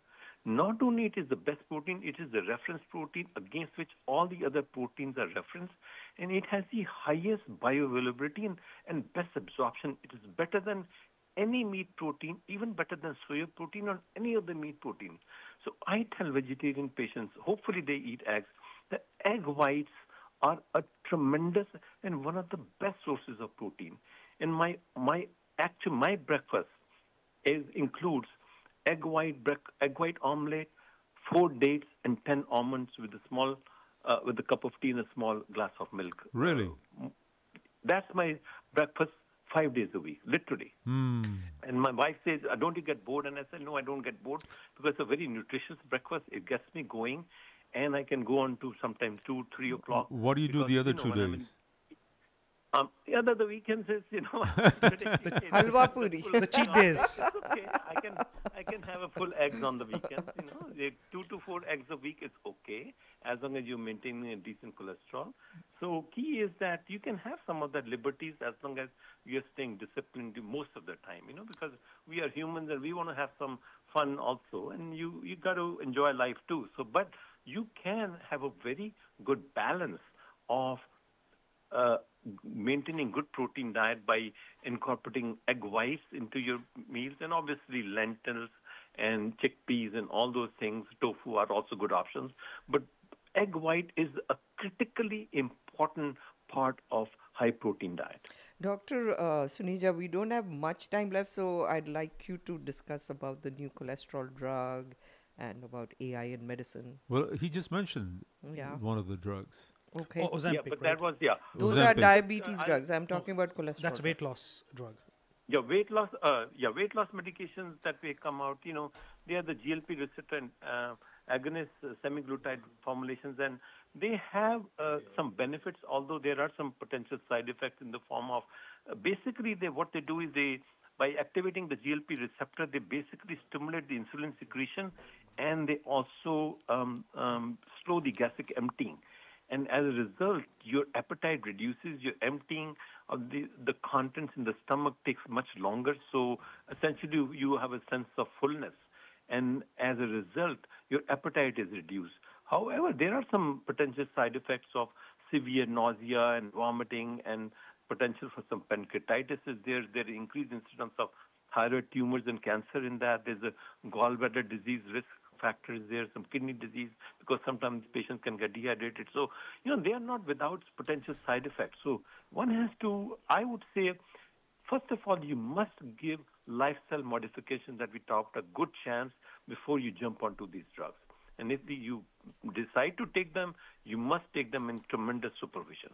Not only it is the best protein, it is the reference protein against which all the other proteins are referenced, and it has the highest bioavailability and, and best absorption. It is better than any meat protein, even better than soya protein or any other meat protein. So I tell vegetarian patients, hopefully they eat eggs, the egg whites are a tremendous and one of the best sources of protein. And my my actual my breakfast is includes egg white, egg white omelette, four dates, and ten almonds with a small, uh, with a cup of tea and a small glass of milk. Really? Uh, that's my breakfast five days a week, literally. Mm. And my wife says, don't you get bored? And I said, no, I don't get bored, because it's a very nutritious breakfast. It gets me going, and I can go on to sometimes two, three o'clock. What do you because, do the other you know, two days? Um, yeah, the, the weekends is, you know, halwa puri, the cheat days. It's okay. I can I can have a full eggs on the weekends. You know, two to four eggs a week is okay, as long as you maintain a decent cholesterol. So key is that you can have some of that liberties as long as you are staying disciplined most of the time. You know, because we are humans and we want to have some fun also, and you you got to enjoy life too. So, but you can have a very good balance of. Uh, maintaining good protein diet by incorporating egg whites into your meals, and obviously lentils and chickpeas and all those things, tofu are also good options. But egg white is a critically important part of high protein diet. Doctor Uh, Suneja, we don't have much time left, so I'd like you to discuss about the new cholesterol drug and about A I in medicine. Well, he just mentioned yeah. one of the drugs. Okay. Oh, Ozempic, yeah, but right? that was, yeah. Those Ozempic. are diabetes uh, drugs. I'm talking no, about cholesterol. That's weight loss drug. Yeah, weight loss uh, yeah, weight loss medications that may come out, you know, they are the G L P receptor and, uh, agonist uh, semaglutide formulations, and they have uh, some benefits, although there are some potential side effects in the form of, uh, basically they what they do is they, by activating the G L P receptor, they basically stimulate the insulin secretion, and they also um, um, slow the gastric emptying. And as a result, your appetite reduces, your emptying of the, the contents in the stomach takes much longer. So essentially, you have a sense of fullness. And as a result, your appetite is reduced. However, there are some potential side effects of severe nausea and vomiting and potential for some pancreatitis. There there increased incidence of thyroid tumors and cancer in that. There's a gallbladder disease risk. Factors there, some kidney disease, because sometimes patients can get dehydrated. So, you know, they are not without potential side effects. So one has to, I would say, first of all, you must give lifestyle modification that we talked a good chance before you jump onto these drugs. And if you decide to take them, you must take them in tremendous supervision.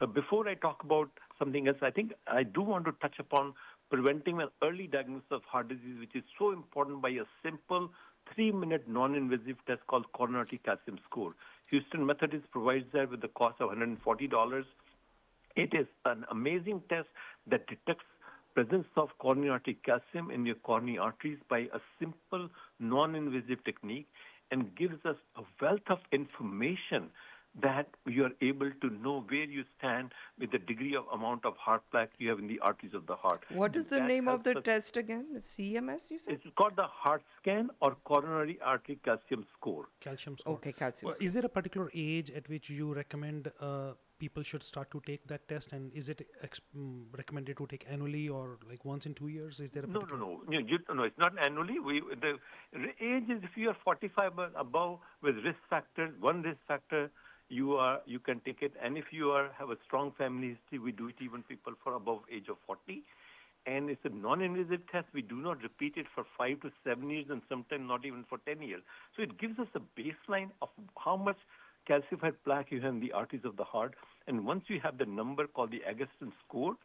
But before I talk about something else, I think I do want to touch upon preventing an early diagnosis of heart disease, which is so important, by a simple three-minute non-invasive test called coronary calcium score. Houston Methodist provides that with the cost of one hundred forty dollars. It is an amazing test that detects presence of coronary artery calcium in your coronary arteries by a simple non-invasive technique and gives us a wealth of information that you are able to know where you stand with the degree of amount of heart plaque you have in the arteries of the heart. What is the that name of the test again? The C M S, you said? It's called the heart scan or coronary artery calcium score. Calcium score. Okay, calcium well, score. Is there a particular age at which you recommend uh, people should start to take that test, and is it ex- recommended to take annually or like once in two years? Is there a particular... No, no, no. You, you, no, it's not annually. We, the age is if you are forty-five and above with risk factors, one risk factor, you are you can take it. And if you are have a strong family history, we do it even people for above age of forty. And it's a non-invasive test. We do not repeat it for five to seven years and sometimes not even for ten years. So it gives us a baseline of how much calcified plaque you have in the arteries of the heart. And once you have the number called the Agatston score,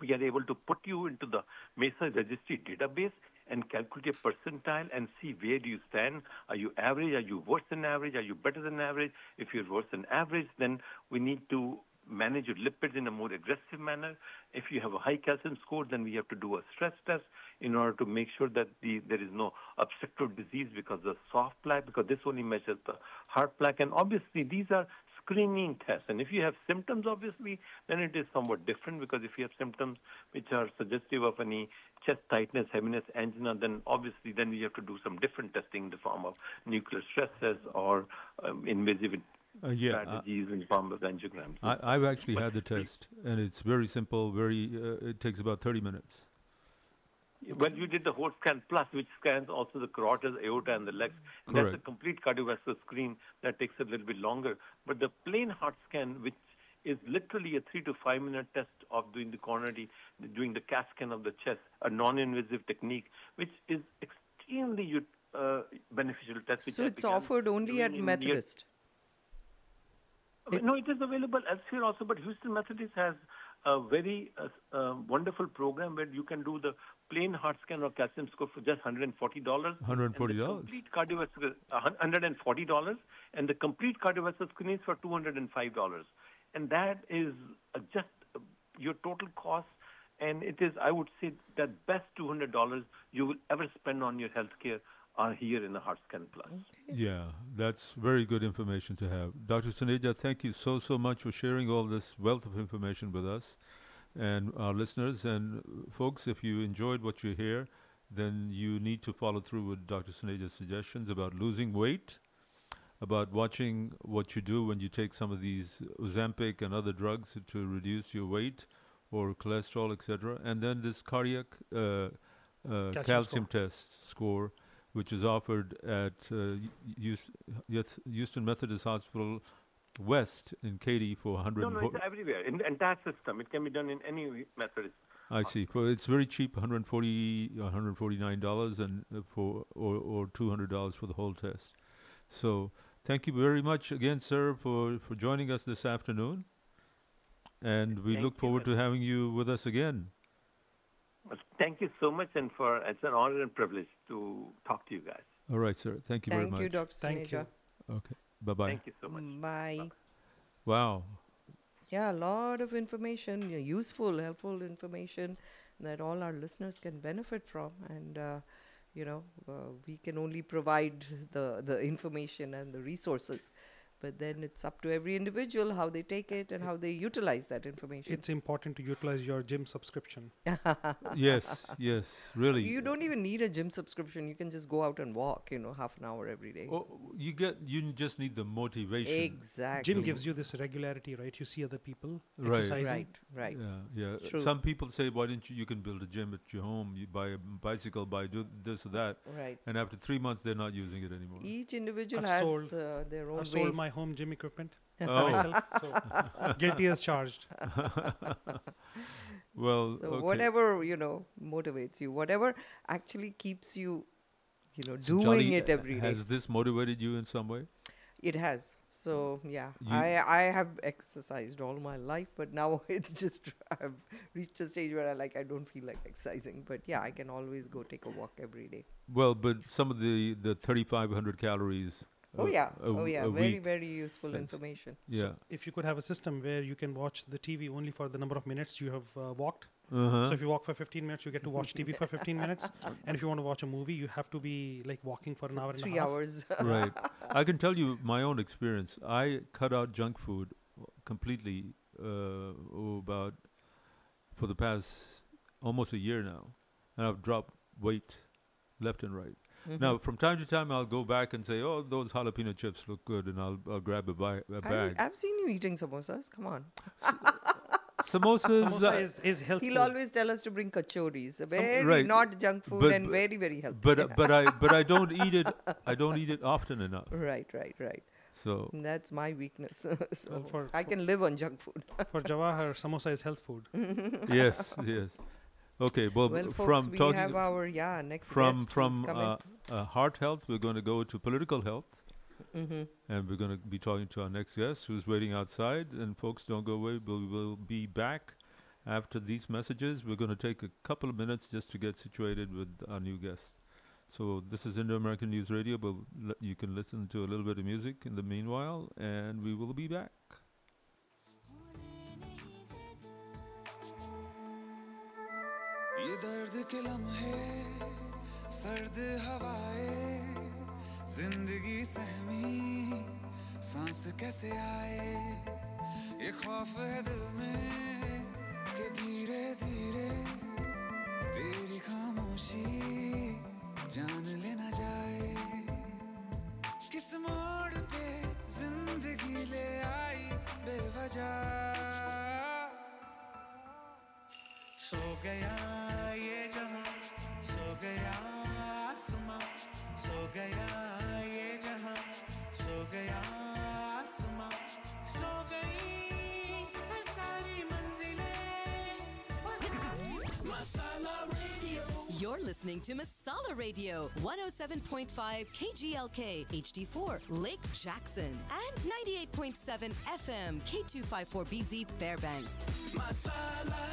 we are able to put you into the MESA registry database and calculate a percentile and see where do you stand. Are you average? Are you worse than average? Are you better than average? If you're worse than average, then we need to manage your lipids in a more aggressive manner. If you have a high calcium score, then we have to do a stress test in order to make sure that the, there is no obstructive disease because of soft plaque, because this only measures the heart plaque. And obviously, these are screening tests. And if you have symptoms, obviously, then it is somewhat different, because if you have symptoms which are suggestive of any chest tightness, heaviness, angina, then obviously then we have to do some different testing in the form of nuclear stress tests or um, invasive uh, yeah, strategies uh, in the form of angiograms. I, I've actually but had the test, and it's very simple. Very, uh, it takes about thirty minutes. Well, you did the whole scan plus, which scans also the carotid, aorta, and the legs. And that's a complete cardiovascular screen that takes a little bit longer. But the plain heart scan, which is literally a three to five minute test of doing the coronary, doing the CAT scan of the chest, a non-invasive technique, which is extremely uh, beneficial test. So it's offered only at Methodist. It no, it is available elsewhere also, but Houston Methodist has a very uh, uh, wonderful program where you can do the plain heart scan or calcium score for just one hundred forty dollars. one hundred forty dollars? Complete cardiovascular, uh, one hundred forty dollars. And the complete cardiovascular screen is for two hundred five dollars. And that is uh, just uh, your total cost. And it is, I would say, that best two hundred dollars you will ever spend on your healthcare are here in the Heart Scan Plus. Okay. Yeah, that's very good information to have. Doctor Suneja, thank you so, so much for sharing all this wealth of information with us and our listeners. And uh, folks, if you enjoyed what you hear, then you need to follow through with Doctor Suneja's suggestions about losing weight, about watching what you do when you take some of these Ozempic and other drugs to reduce your weight or cholesterol, et cetera. And then this cardiac uh, uh, calcium, calcium score. test score, which is offered at uh, Houston Methodist Hospital West in Katy for one hundred. No, no, it's everywhere in the entire system. It can be done in any Methodist. I see. For it's very cheap, one hundred forty, one hundred forty-nine dollars, and uh, for or, or two hundred dollars for the whole test. So thank you very much again, sir, for, for joining us this afternoon, and we thank look forward to having you with us again. Thank you so much, and for it's an honor and privilege to talk to you guys. All right, sir. Thank you Thank very much. You, Doctor Thank you, Doctor Suneja. Okay. Bye-bye. Thank you so much. Bye. Bye. Wow. Yeah, a lot of information, useful, helpful information that all our listeners can benefit from. And, uh, you know, uh, we can only provide the, the information and the resources. But then it's up to every individual how they take it and how they utilize that information. It's important to utilize your gym subscription. Yes, yes, really. You don't even need a gym subscription. You can just go out and walk, you know, half an hour every day. Oh, you get. You just need the motivation. Exactly. Gym gives you this regularity, right? You see other people right. exercising. Right, right. Yeah, yeah. True. Some people say, why didn't you, you can build a gym at your home, you buy a bicycle, buy do this or that. Right. And after three months, they're not using it anymore. Each individual I've has uh, their own I've way. My home gym equipment oh. myself, so guilty as charged. Well, so okay. Whatever, you know, motivates you, whatever actually keeps you, you know, so doing Johnny, it every has day. Has this motivated you in some way? It has. So, yeah, you I I have exercised all my life, but now it's just I've reached a stage where I like I don't feel like exercising. But yeah, I can always go take a walk every day. Well, but some of the the thirty-five hundred calories Oh a, yeah, a, oh yeah, very, week. very useful Thanks. information. Yeah. So if you could have a system where you can watch the T V only for the number of minutes you have uh, walked. Uh-huh. So if you walk for fifteen minutes, you get to watch T V for fifteen minutes. And if you want to watch a movie, you have to be like walking for an hour and a half. Three hours. Right. I can tell you my own experience. I cut out junk food completely uh, oh, about for the past almost a year now. And I've dropped weight left and right. Mm-hmm. Now, from time to time, I'll go back and say, oh, those jalapeno chips look good, and I'll, I'll grab a, bi- a bag. I, I've seen you eating samosas. Come on. So, samosas Samosa uh, is, is healthy. He'll always tell us to bring kachoris. Very right. not junk food but, and but, very, very healthy. But uh, but I but I don't eat it. I don't eat it often enough. Right, right, right. So that's my weakness. so well, for, I can live on junk food. For Jawahar, samosa is health food. yes, yes. Okay, well, well folks, from we talking have our yeah next from from uh, uh, heart health, we're going to go to political health, mm-hmm. and we're going to be talking to our next guest who's waiting outside. And folks, don't go away. We will be back after these messages. We're going to take a couple of minutes just to get situated with our new guest. So this is Indo-American News Radio, but l- you can listen to a little bit of music in the meanwhile, and we will be back. ये दर्द के लम्हे सर्द हवाएं जिंदगी सहमी सांस कैसे आए ये खौफ है दिल में कि धीरे धीरे तेरी खामोशी जान ले ना जाए किस मोड़ पे जिंदगी ले आई बेवजह सो गया ये जहां सो गया आसमां सो गया ये जहां सो गया आसमां सो गई वो सारी मंजिलें वो सारी Masala radio You're listening to Masala Radio, one oh seven point five K G L K, H D four, Lake Jackson, and ninety-eight point seven F M, K two fifty-four B Z, Fairbanks. Masala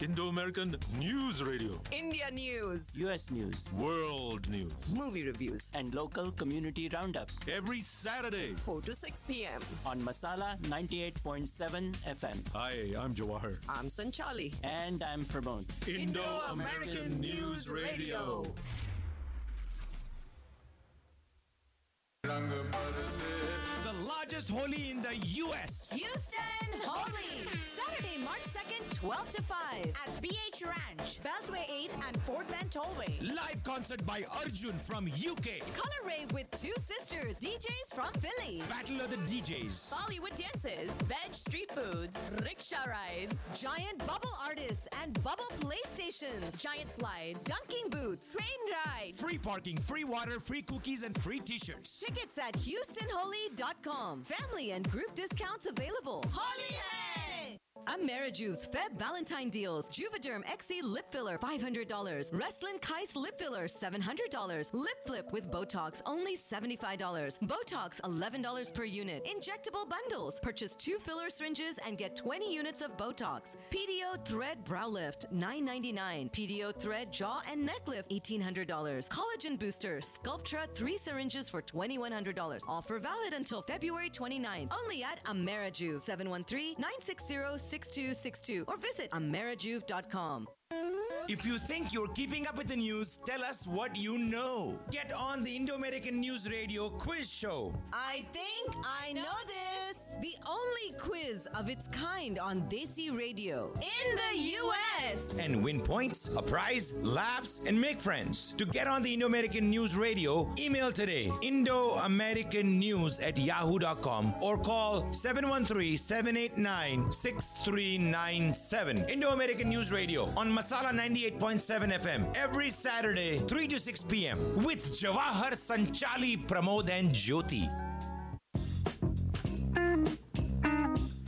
Indo-American News Radio. India News. U S News. World News. Movie reviews. And local community roundup. Every Saturday. four to six p.m. on Masala ninety-eight point seven F M. Hi, I'm Jawahar. I'm Sanchali. And I'm Pramod. Indo-American, Indo-American News Radio. The largest Holi in the U S. Houston Holi. Saturday, March second, twelve to five at B H Ranch, Beltway eight and Fort Bend Tollway. Live concert by Arjun from U K. Color rave with two sisters, D Js from Philly. Battle of the D Js. Bollywood dances, veg street foods, rickshaw rides, giant bubble artists and bubble playstations, giant slides, dunking booths, train rides. Free parking, free water, free cookies and free t-shirts. Tickets at Houston Holi dot com. Family and group discounts available. Holi Hai! Amerijuice Feb Valentine deals. Juvederm X C Lip Filler, five hundred dollars. Restylane Kyce Lip Filler, seven hundred dollars. Lip Flip with Botox, only seventy-five dollars. Botox, eleven dollars per unit. Injectable bundles. Purchase two filler syringes and get twenty units of Botox. P D O Thread Brow Lift, nine ninety-nine. P D O Thread Jaw and Neck Lift, eighteen hundred dollars. Collagen Booster Sculptra, three syringes for twenty-one hundred dollars. Offer valid until February twenty-ninth. Only at Amerijuice, seven one three, nine six zero, six two six two or visit Amerijuve dot com. If you think you're keeping up with the news, tell us what you know. Get on the Indo-American News Radio quiz show. I think I know this. The only quiz of its kind on Desi Radio in the U S. And win points, a prize, laughs, and make friends. To get on the Indo-American News Radio, email today, Indo American News at yahoo dot com or call seven one three, seven eight nine, six three nine seven. Indo-American News Radio on Masala ninety-eight point seven F M every Saturday, three to six p.m. with Jawahar, Sanchali, Pramod, and Jyoti.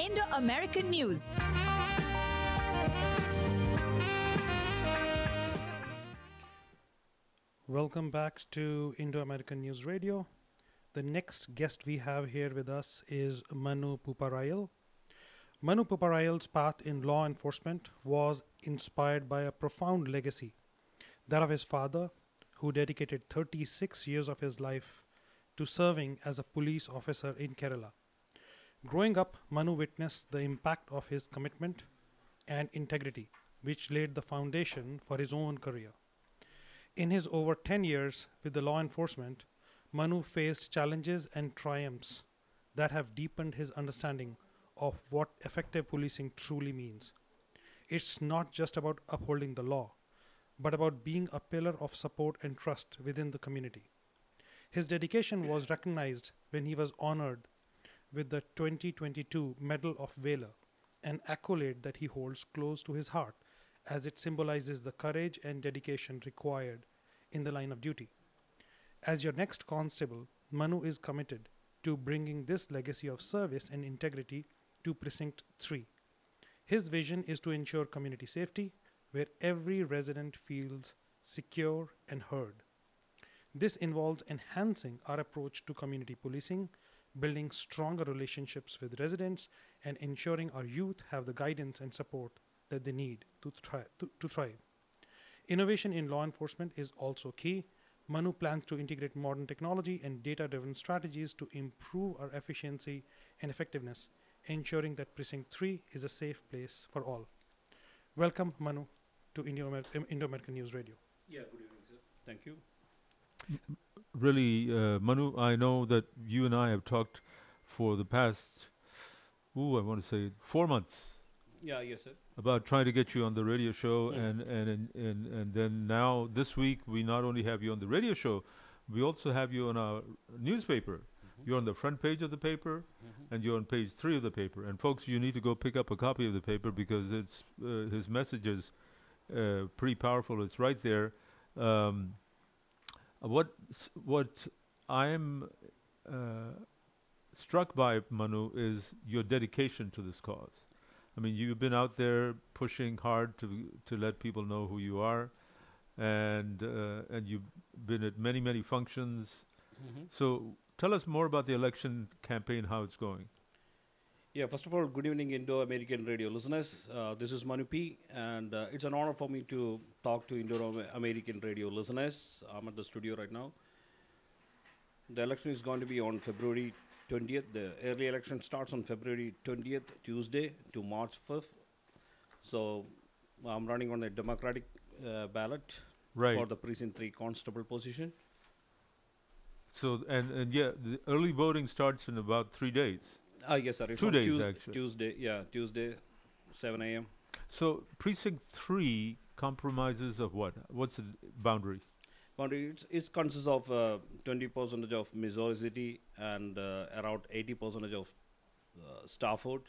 Indo-American News. Welcome back to Indo-American News Radio. The next guest we have here with us is Manu Pooparayil. Manu Pooparayil's path in law enforcement was inspired by a profound legacy, that of his father, who dedicated thirty-six years of his life to serving as a police officer in Kerala. Growing up, Manu witnessed the impact of his commitment and integrity, which laid the foundation for his own career. In his over ten years with the law enforcement, Manu faced challenges and triumphs that have deepened his understanding of what effective policing truly means. It's not just about upholding the law, but about being a pillar of support and trust within the community. His dedication was recognized when he was honored with the twenty twenty-two Medal of Valor, an accolade that he holds close to his heart as it symbolizes the courage and dedication required in the line of duty. As your next constable, Manu is committed to bringing this legacy of service and integrity to Precinct three. His vision is to ensure community safety, where every resident feels secure and heard. This involves enhancing our approach to community policing, building stronger relationships with residents, and ensuring our youth have the guidance and support that they need to, thri- to, to thrive. Innovation in law enforcement is also key. Manu plans to integrate modern technology and data-driven strategies to improve our efficiency and effectiveness, ensuring that Precinct three is a safe place for all. Welcome, Manu, to Indo-Amer- Indo-American News Radio. Yeah, good evening, sir. Thank you. Really, uh, Manu, I know that you and I have talked for the past, ooh, I want to say four months. Yeah, yes, sir. About trying to get you on the radio show, mm-hmm. and, and, and, and, and then now this week we not only have you on the radio show, we also have you on our newspaper. Mm-hmm. You're on the front page of the paper, mm-hmm. and you're on page three of the paper. And folks, you need to go pick up a copy of the paper because it's uh, his message is uh, pretty powerful. It's right there. Um, what what I'm uh, struck by, Manu, is your dedication to this cause. I mean, you've been out there pushing hard to to let people know who you are, and uh, and you've been at many, many functions. Mm-hmm. So tell us more about the election campaign, how it's going. Yeah, first of all, good evening, Indo-American Radio listeners. Uh, this is Manu P, and uh, it's an honor for me to talk to Indo-American Radio listeners. I'm at the studio right now. The election is going to be on February twentieth. The early election starts on February twentieth, Tuesday, to March fifth. So I'm running on a Democratic uh, ballot right. for the Precinct three Constable position. So, and, and yeah, the early voting starts in about three days. Ah, yes, sir. It's Two days, Tuesday, actually. Tuesday, yeah, Tuesday, seven a.m. So, Precinct three compromises of what? What's the boundary? Boundary, it's, it consists of uh, twenty percent of Missouri City and uh, around eighty percent of uh, Stafford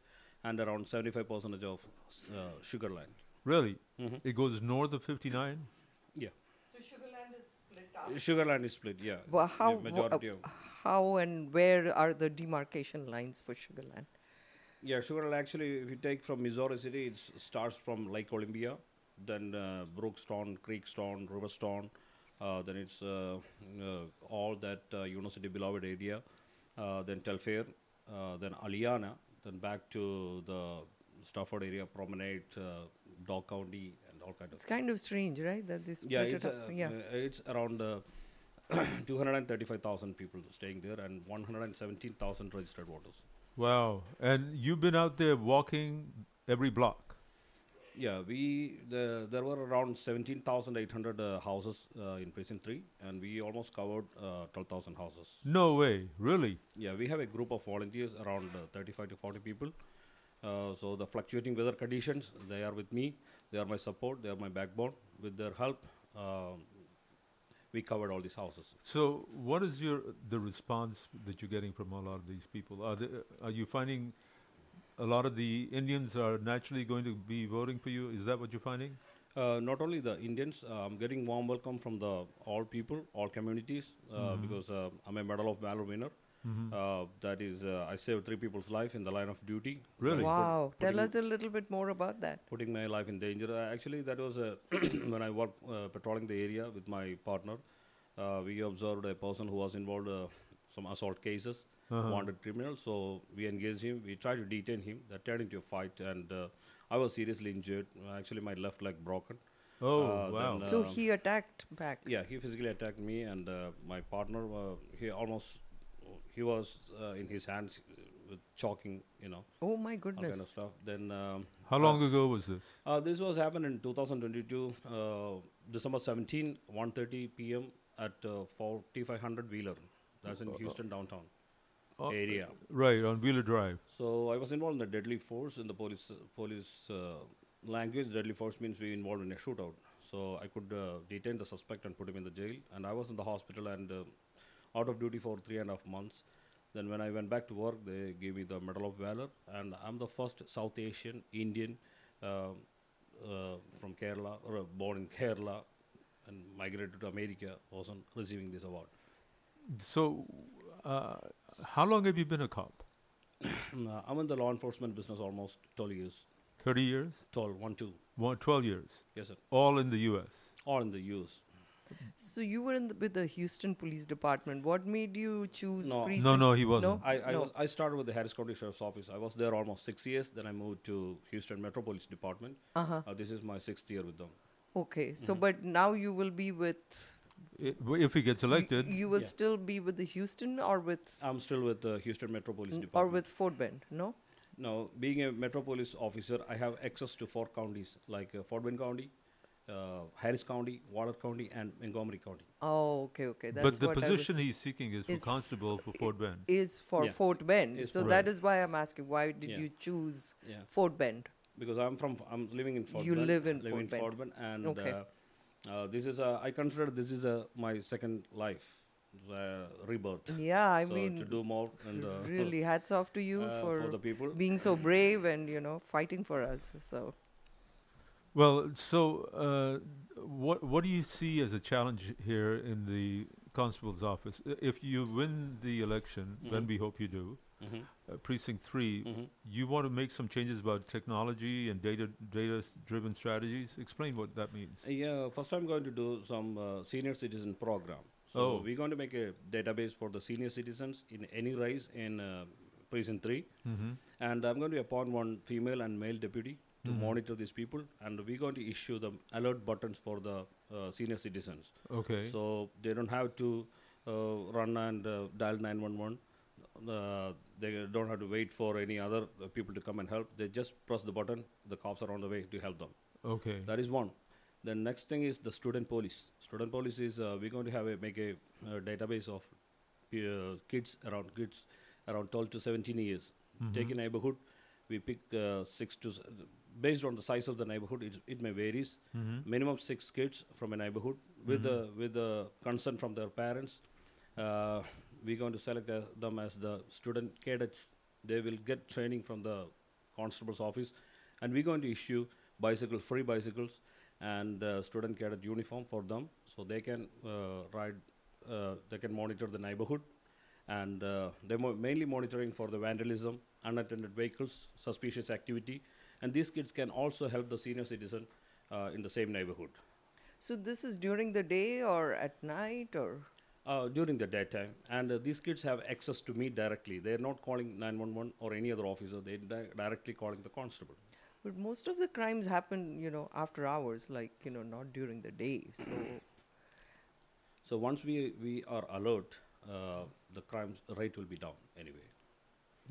and around seventy-five percent of uh, Sugarland. Really? Mm-hmm. It goes north of fifty-nine? Yeah. So, Sugarland is split up? Sugarland is split, yeah. Well, how? Majority w- uh, of How and where are the demarcation lines for Sugarland? Yeah, Sugarland actually, if you take from Missouri City, it starts from Lake Olympia, then uh, Brookstown, Creekstown, Riverstown, uh, then it's uh, uh, all that uh, University beloved area, uh, then Telfair, uh, then Aliana, then back to the Stafford area, Promenade, uh, Dog County, and all kind of. It's kind of strange, right? That this. Yeah, it's uh, yeah. It's around. Uh, two hundred thirty-five thousand people staying there and one hundred seventeen thousand registered voters. Wow. And you've been out there walking every block? Yeah, we the, there were around seventeen thousand eight hundred uh, houses uh, in Precinct three, and we almost covered uh, twelve thousand houses. No way, really? Yeah, we have a group of volunteers, around uh, thirty-five to forty people. Uh, so the fluctuating weather conditions, they are with me. They are my support. They are my backbone. With their help, uh, we covered all these houses. So what is your the response that you're getting from all of these people? Are, they, are you finding a lot of the Indians are naturally going to be voting for you? Is that what you're finding? Uh, not only the Indians, uh, I'm getting warm welcome from the all people, all communities, uh, mm-hmm. because uh, I'm a Medal of Valor winner. Mm-hmm. uh, that is, uh, I saved three people's life in the line of duty. Really? Wow. Put, Tell us a little bit more about that. Putting my life in danger. Uh, actually, that was uh, when I worked uh, patrolling the area with my partner. Uh, we observed a person who was involved uh, some assault cases, uh-huh. wanted criminal. So we engaged him. We tried to detain him. That turned into a fight, and uh, I was seriously injured. Uh, actually, my left leg broken. Oh, uh, wow. Then, uh, so he attacked back. Yeah, he physically attacked me, and uh, my partner, uh, he almost, he was uh, in his hands with chalking, you know. Oh, my goodness. All kind of stuff. Then, um, How long uh, ago was this? Uh, this was happened in two thousand twenty-two, uh, December seventeenth, one thirty p m at uh, forty-five hundred Wheeler. That's in Houston downtown uh, area. Right, on Wheeler Drive. So I was involved in the deadly force in the police uh, police uh, language. Deadly force means we involved in a shootout. So I could uh, detain the suspect and put him in the jail. And I was in the hospital and uh, out of duty for three and a half months. Then when I went back to work, they gave me the Medal of Valor. And I'm the first South Asian Indian uh, uh, from Kerala, or uh, born in Kerala and migrated to America, wasn't receiving this award. So, uh, how long have you been a cop? I'm in the law enforcement business almost twelve years. thirty years? twelve, one, two. One, twelve years? Yes, sir. All in the U S? All in the U S. So, you were in the, with the Houston Police Department. What made you choose no. precinct? No, no, he wasn't. No? I, I, no. Was, I started with the Harris County Sheriff's Office. I was there almost six years. Then I moved to Houston Metropolitan Department. Uh-huh. Uh, this is my sixth year with them. Okay. Mm-hmm. So, but now you will be with... I, if he gets elected. You, you will yeah. still be with the Houston or with... I'm still with the Houston Metropolitan Department. Or with Fort Bend, no? No, being a Metropolis officer, I have access to four counties, like uh, Fort Bend County, uh, Harris County, Waller County, and Montgomery County. Oh, okay, okay. That's but the what position he's seeking is, is for constable for Fort Bend. Is for yeah. Fort Bend. Is so for that Bend. Is why I'm asking, why did yeah. you choose yeah. Fort Bend? Because I'm from, I'm living in Fort you Bend. You live in, live Fort, in Bend. Fort Bend. And, okay. Uh, Uh, this is a, I consider this is a, my second life, uh, rebirth. Yeah, I so mean, to do more. And, uh, really, hats off to you uh, for, for the people. Being so brave and, you know, fighting for us. So, well, so uh, what what do you see as a challenge here in the constable's office? If you win the election, mm-hmm. then we hope you do, mm-hmm. uh, precinct three, mm-hmm. you want to make some changes about technology and data data driven strategies. Explain what that means. Uh, yeah, first I'm going to do some uh, senior citizen program. So oh. we're going to make a database for the senior citizens in any rise in uh, precinct three, mm-hmm. and I'm going to appoint one female and male deputy to mm-hmm. monitor these people, and we're going to issue the alert buttons for the uh, senior citizens. Okay. So they don't have to uh, run and uh, dial nine one one. Uh, they don't have to wait for any other uh, people to come and help. They just press the button. The cops are on the way to help them. Okay. That is one. The next thing is the student police. Student police is uh, we're going to have a make a uh, database of uh, kids around kids around twelve to seventeen years. Mm-hmm. Take a neighborhood. We pick uh, six to. S Based on the size of the neighborhood, it, it may varies. Mm-hmm. Minimum six kids from a neighborhood with mm-hmm. the with the consent from their parents. Uh, we're going to select uh, them as the student cadets. They will get training from the constable's office, and we're going to issue bicycle free bicycles and uh, student cadet uniform for them, so they can uh, ride. Uh, they can monitor the neighborhood, and uh, they're mo mainly monitoring for the vandalism, unattended vehicles, suspicious activity. And these kids can also help the senior citizen uh, in the same neighborhood. So this is during the day or at night or? Uh, during the daytime. And uh, these kids have access to me directly. They're not calling nine one one or any other officer. They're di directly calling the constable. But most of the crimes happen, you know, after hours, like, you know, not during the day. So, so once we, we are alert, uh, the crimes rate will be down anyway.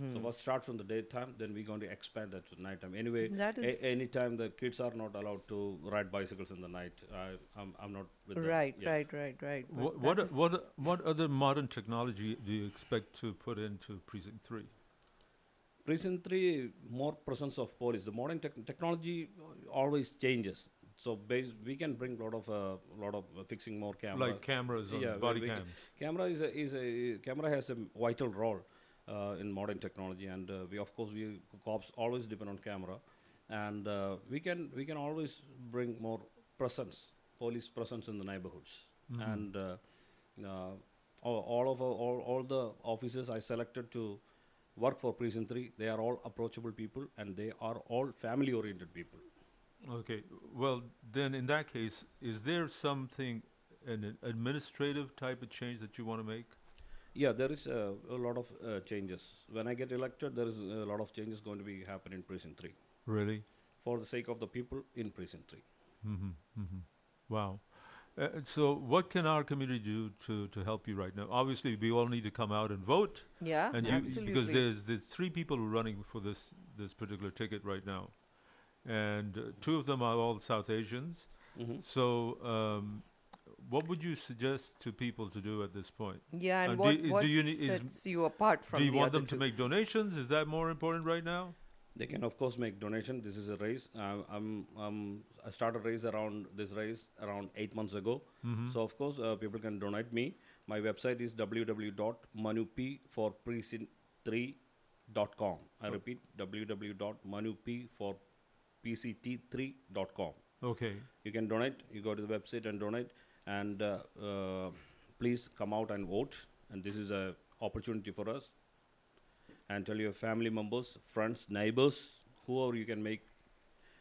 Hmm. So what starts from the daytime, then we're going to expand that to nighttime. Anyway, any time the kids are not allowed to ride bicycles in the night, I, I'm, I'm not with right, that. Right, right, right, right. Wh what, what, uh, what other modern technology do you expect to put into Precinct three? Precinct three, more presence of police. The modern te technology always changes. So base, we can bring lot of uh, lot of uh, fixing more cameras. Like cameras, on yeah, body cams. Camera is a, is a camera has a vital role uh, in modern technology, and uh, we of course we cops always depend on camera, and uh, we can we can always bring more presence, police presence in the neighborhoods, mm-hmm. and uh, uh, all, all of our, all all the officers I selected to work for Precinct three. They are all approachable people, and they are all family-oriented people. Okay, well, then in that case, is there something, an administrative type of change that you want to make? Yeah, there is uh, a lot of uh, changes. When I get elected, there is a lot of changes going to be happening in Precinct three. Really? For the sake of the people in Precinct three. Mm-hmm, mm-hmm. Wow. Uh, so what can our community do to, to help you right now? Obviously, we all need to come out and vote. Yeah, and you, absolutely. Because there's, there's three people who are running for this, this particular ticket right now. And uh, two of them are all South Asians. Mm-hmm. So um, what would you suggest to people to do at this point? Yeah, and uh, what, do, what do you sets you apart from the other two? Do you want them to make donations? Is that more important right now? They can, of course, make donation. This is a race. Uh, I'm, um, I started race around this race around eight months ago. Mm-hmm. So, of course, uh, people can donate me. My website is w w w dot manu p for precinct three dot com. I repeat, w w w dot manu p for precinct three dot com. Okay. You can donate. You go to the website and donate. And uh, uh, please come out and vote. And this is an opportunity for us. And tell your family members, friends, neighbors, whoever you can make.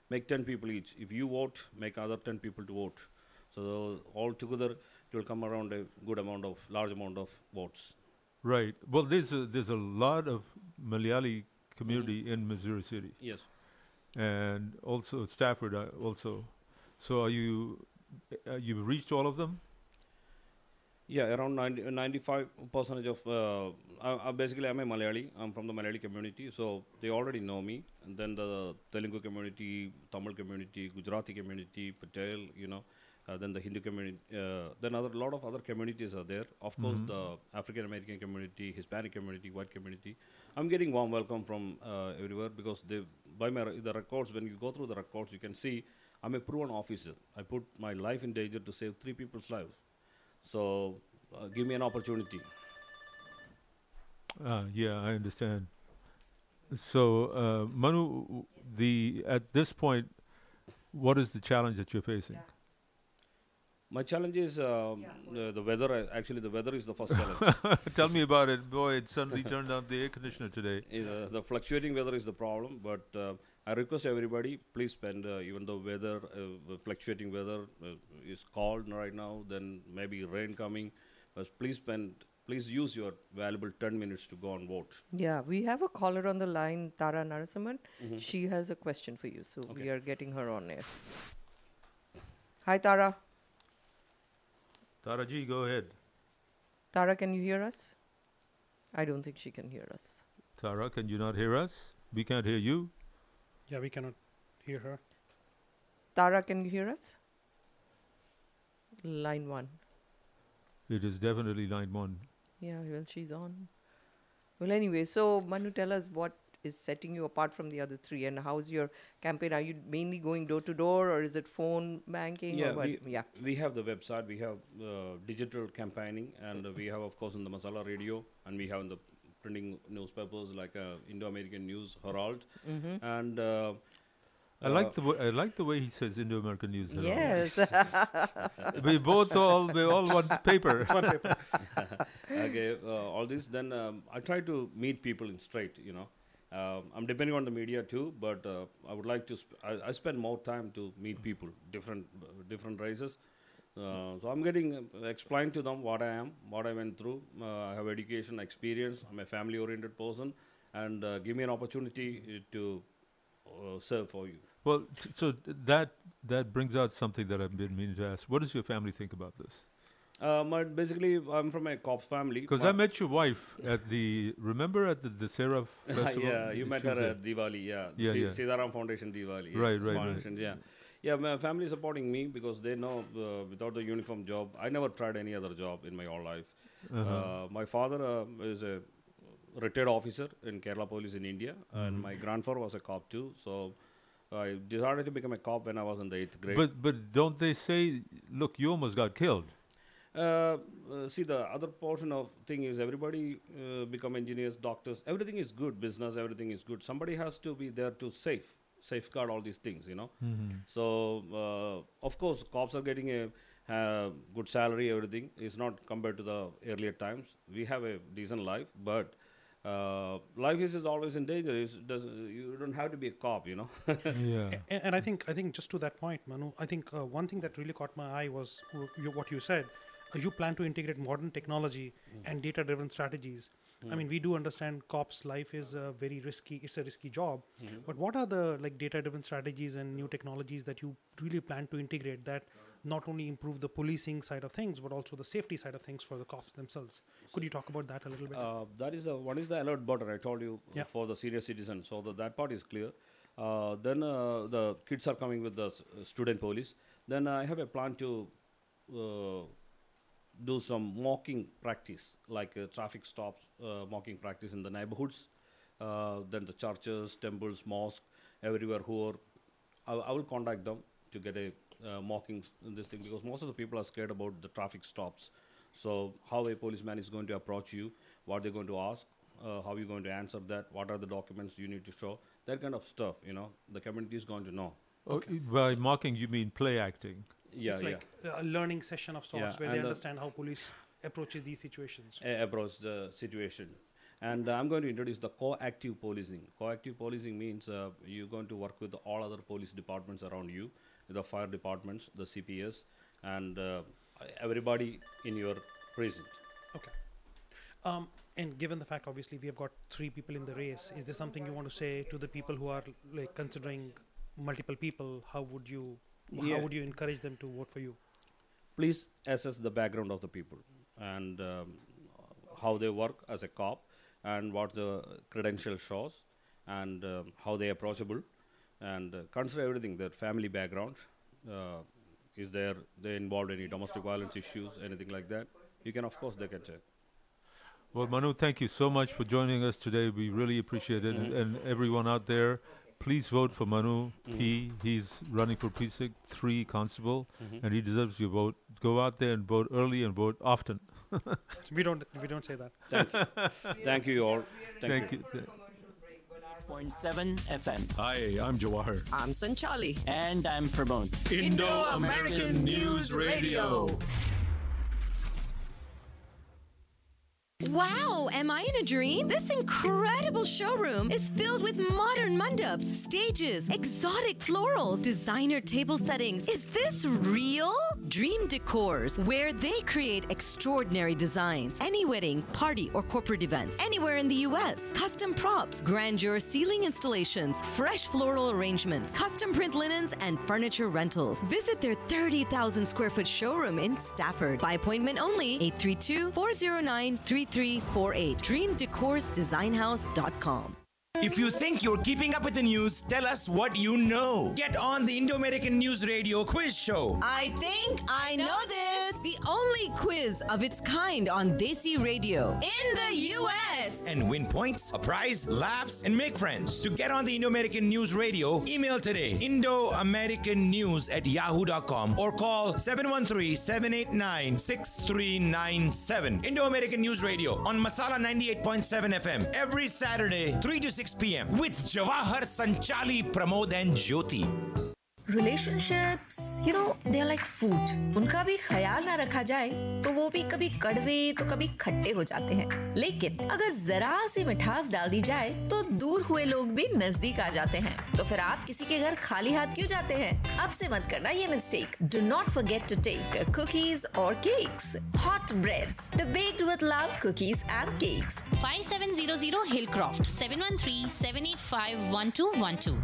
Make ten people each. If you vote, make other ten people to vote. So all together, you'll come around a good amount of, large amount of votes. Right. Well, there's a, there's a lot of Malayali community mm-hmm. in Missouri City. Yes. And also Stafford, uh, also. So are you, uh, you've reached all of them? Yeah, around ninety, ninety-five percent of, uh, I, I basically I'm a Malayali. I'm from the Malayali community, so they already know me. And then the Telugu community, Tamil community, Gujarati community, Patel, you know, uh, then the Hindu community. Uh, then a lot of other communities are there. Of mm-hmm. course, the African-American community, Hispanic community, white community. I'm getting warm welcome from uh, everywhere because they, by my the records, when you go through the records, you can see I'm a proven officer. I put my life in danger to save three people's lives. So, uh, give me an opportunity. Uh, yeah, I understand. So, uh, Manu, the at this point, what is the challenge that you're facing? Yeah. My challenge is um, yeah. uh, the weather. Uh, actually, the weather is the first challenge. Tell me about it. Boy, it suddenly turned on the air conditioner today. Is, uh, the fluctuating weather is the problem, but uh, I request everybody, please spend, uh, even though weather, uh, fluctuating weather uh, is cold right now, then maybe rain coming, but please spend, please use your valuable ten minutes to go and vote. Yeah, we have a caller on the line, Tara Narasimhan. Mm-hmm. She has a question for you, so okay. we are getting her on air. Hi, Tara. Tara ji, go ahead. Tara, can you hear us? I don't think she can hear us. Tara, can you not hear us? We can't hear you. Yeah, we cannot hear her. Tara, can you hear us? Line one. It is definitely line one. Yeah, well, she's on. Well, anyway, so Manu, tell us what is setting you apart from the other three, and how's your campaign? Are you mainly going door to door, or is it phone banking? Yeah, or what? We, yeah. we have the website, we have uh, digital campaigning, and uh, we have, of course, in the Masala radio, and we have in the printing newspapers like uh, Indo-American News, Herald, mm-hmm. and uh, I uh, like the w I like the way he says Indo-American News. Herald. Yes, we both all we all want paper. It's one paper. Okay, uh, all this. Then um, I try to meet people in straight. You know, um, I'm depending on the media too, but uh, I would like to. Sp I, I spend more time to meet people, different uh, different races. Uh, so I'm getting uh, explained to them what I am, what I went through. Uh, I have education, experience. I'm a family-oriented person, and uh, give me an opportunity to uh, serve for you. Well, t so th that that brings out something that I've been meaning to ask. What does your family think about this? Uh, my basically, I'm from a cops family. Because I met your wife at the remember at the Dasera festival. Yeah, you met her at Diwali. Yeah, yeah, yeah. Sitaram Foundation Diwali. Right, right, Foundation, right. Yeah. Yeah, my family is supporting me because they know uh, without the uniform job, I never tried any other job in my whole life. Uh-huh. uh, my father uh, is a retired officer in Kerala Police in India, mm-hmm. and my grandfather was a cop too. So I decided to become a cop when I was in the eighth grade. But but don't they say, look, you almost got killed? Uh, uh, see, the other portion of thing is everybody uh, become engineers, doctors. Everything is good, business. Everything is good. Somebody has to be there to safe, safeguard all these things, you know. Mm-hmm. So uh, of course, cops are getting a uh, good salary. Everything is not compared to the earlier times. We have a decent life, but. Uh, life is, is always in danger. It's, you don't have to be a cop, you know. Yeah. And, and I think I think just to that point, Manu, I think uh, one thing that really caught my eye was w you, what you said. Uh, you plan to integrate modern technology mm. and data-driven strategies. Mm. I mean, we do understand cops' life is uh, very risky. It's a risky job. Mm. But what are the like data-driven strategies and new technologies that you really plan to integrate that not only improve the policing side of things, but also the safety side of things for the cops themselves? Could you talk about that a little bit? Uh, that is, a, one is the alert button I told you yeah. uh, for the senior citizens. So the, that part is clear. Uh, then uh, the kids are coming with the s student police. Then I have a plan to uh, do some mocking practice, like uh, traffic stops, uh, mocking practice in the neighborhoods. Uh, then the churches, temples, mosques, everywhere who are, I, I will contact them to get a Uh, mocking this thing, because most of the people are scared about the traffic stops. So how a policeman is going to approach you, what they're going to ask, uh, how you're going to answer that, what are the documents you need to show, that kind of stuff, you know, the community is going to know. Okay. By so mocking, you mean play acting? Yeah, it's like yeah. a learning session of sorts yeah, where they the understand how police approaches these situations. Uh, approach the situation. And uh, I'm going to introduce the co-active policing. Co-active policing means uh, you're going to work with all other police departments around you, the fire departments, the C P S, and uh, everybody in your precinct. Okay. Um, and given the fact, obviously, we have got three people in the race, is there something you want to say to the people who are like considering multiple people? How would you, yeah. how would you encourage them to vote for you? Please assess the background of the people and um, how they work as a cop and what the credential shows and uh, how they are approachable. And uh, consider everything, their family background, uh, is there, they involved any domestic violence issues, anything like that. You can, of course, they can check. Well, Manu, thank you so much for joining us today. We really appreciate it. Mm-hmm. And, and everyone out there, please vote for Manu mm-hmm. P. He's running for Precinct three Constable, mm-hmm. and he deserves your vote. Go out there and vote early and vote often. we don't we don't say that. Thank you. Thank you all. Thank, thank you. you. point seven F M. Hi, I'm Jawahar. I'm Sanchali. And I'm Pramod. Indo-American News Radio. Wow, am I in a dream? This incredible showroom is filled with modern mandaps, stages, exotic florals, designer table settings. Is this real? Dream Decors, where they create extraordinary designs. Any wedding, party, or corporate events. Anywhere in the U S. Custom props, grandeur ceiling installations, fresh floral arrangements, custom print linens, and furniture rentals. Visit their thirty thousand square foot showroom in Stafford. By appointment only, eight three two, four zero nine, three three four eight. dream decors design house dot com. If you think you're keeping up with the news, tell us what you know. Get on the Indo-American News Radio quiz show. I think I know this. The only quiz of its kind on Desi Radio in the U S And win points, a prize, laughs, and make friends. To get on the Indo-American News Radio, email today, Indo American News at yahoo dot com, or call seven one three, seven eight nine, six three nine seven. Indo-American News Radio on Masala ninety-eight point seven F M every Saturday, three to six p m with Jawahar, Sanchali, Pramod, and Jyoti. Relationships, you know, they're like food. उनका भी ख्याल ना रखा जाए, तो वो भी कभी कड़वे, तो कभी खट्टे हो जाते हैं. लेकिन अगर जरा सी मिठास डाल दी जाए, तो दूर हुए लोग भी नजदीक आ जाते हैं. तो फिर आप किसी के घर खाली हाथ क्यों जाते हैं? अब से मत करना ये mistake. Do not forget to take cookies or cakes. Hot breads, the baked with love cookies and cakes. five seven zero zero Hillcroft, seven one three, seven eight five, one two one two.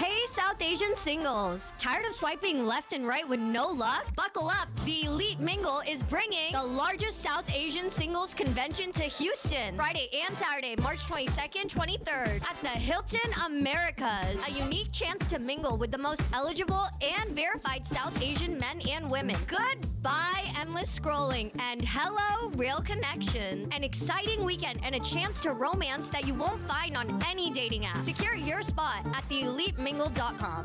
Hey, South Asian singles. Tired of swiping left and right with no luck? Buckle up. The Elite Mingle is bringing the largest South Asian singles convention to Houston. Friday and Saturday, March twenty-second, twenty-third at the Hilton Americas. A unique chance to mingle with the most eligible and verified South Asian men and women. Goodbye. Goodbye endless scrolling and hello real connection. An exciting weekend and a chance to romance that you won't find on any dating app. Secure your spot at the elite mingle dot com.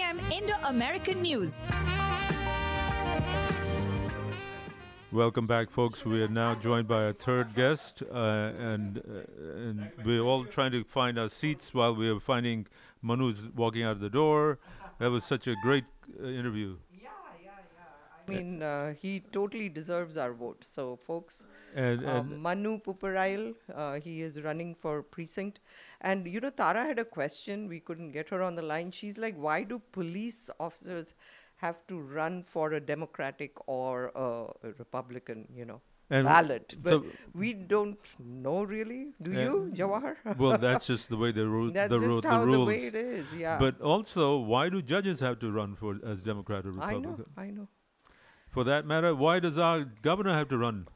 Indo-American News. Welcome back, folks. We are now joined by our third guest, uh, and, uh, and we're all trying to find our seats while we are finding Manu's walking out of the door. That was such a great uh, interview. Yeah, yeah, yeah. I mean, uh, he totally deserves our vote. So, folks, and, and uh, Manu Pooparayil, uh, he is running for precinct. And, you know, Tara had a question. We couldn't get her on the line. She's like, why do police officers have to run for a Democratic or a, a Republican, you know, and ballot? But so we don't know, really. Do you, Jawahar? Well, that's just the way they wrote the, ro the rules. That's just the way it is, yeah. But also, why do judges have to run for as Democrat or Republican? I know, I know. For that matter, why does our governor have to run?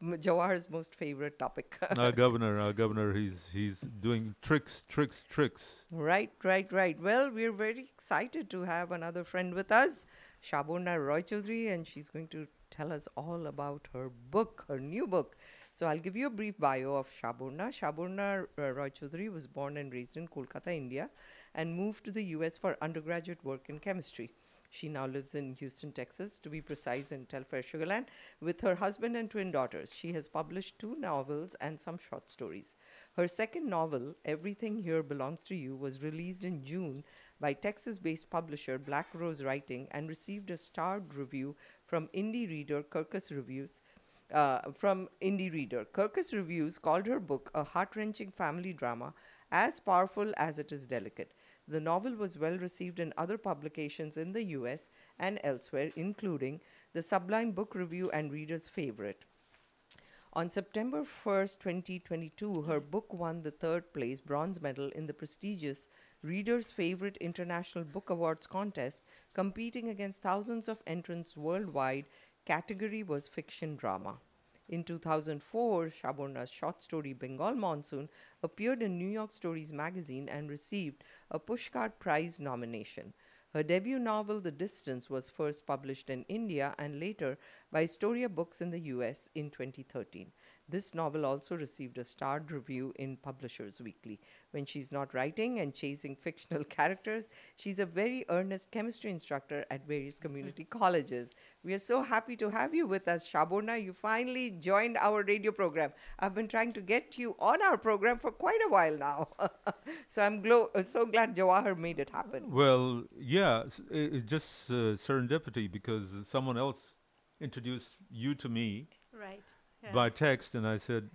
Jawahar's most favorite topic. Our governor, our governor, he's he's doing tricks, tricks, tricks. Right, right, right. Well, we're very excited to have another friend with us, Saborna Roychowdhury, and she's going to tell us all about her book, her new book. So I'll give you a brief bio of Saborna. Saborna Roychowdhury was born and raised in Kolkata, India, and moved to the U S for undergraduate work in chemistry. She now lives in Houston, Texas, to be precise, in Telfair, Sugarland, with her husband and twin daughters. She has published two novels and some short stories. Her second novel, Everything Here Belongs to You, was released in June by Texas-based publisher Black Rose Writing and received a starred review from indie reader Kirkus Reviews. Uh, from indie reader Kirkus Reviews called her book a heart-wrenching family drama, as powerful as it is delicate. The novel was well received in other publications in the U S and elsewhere, including the Sublime Book Review and Reader's Favorite. On September first, twenty twenty-two, her book won the third place bronze medal in the prestigious Reader's Favorite International Book Awards contest, competing against thousands of entrants worldwide. Category was fiction drama. In two thousand four, Saborna's short story Bengal Monsoon appeared in New York Stories magazine and received a Pushcart Prize nomination. Her debut novel, The Distance, was first published in India and later by Storia Books in the U S in twenty thirteen. This novel also received a starred review in Publishers Weekly. When she's not writing and chasing fictional characters, she's a very earnest chemistry instructor at various community colleges. We are so happy to have you with us, Saborna. You finally joined our radio program. I've been trying to get you on our program for quite a while now. So I'm glo so glad Jawahar made it happen. Well, yeah, it's just uh, serendipity, because someone else introduced you to me. Right. Yeah. By text, and I said,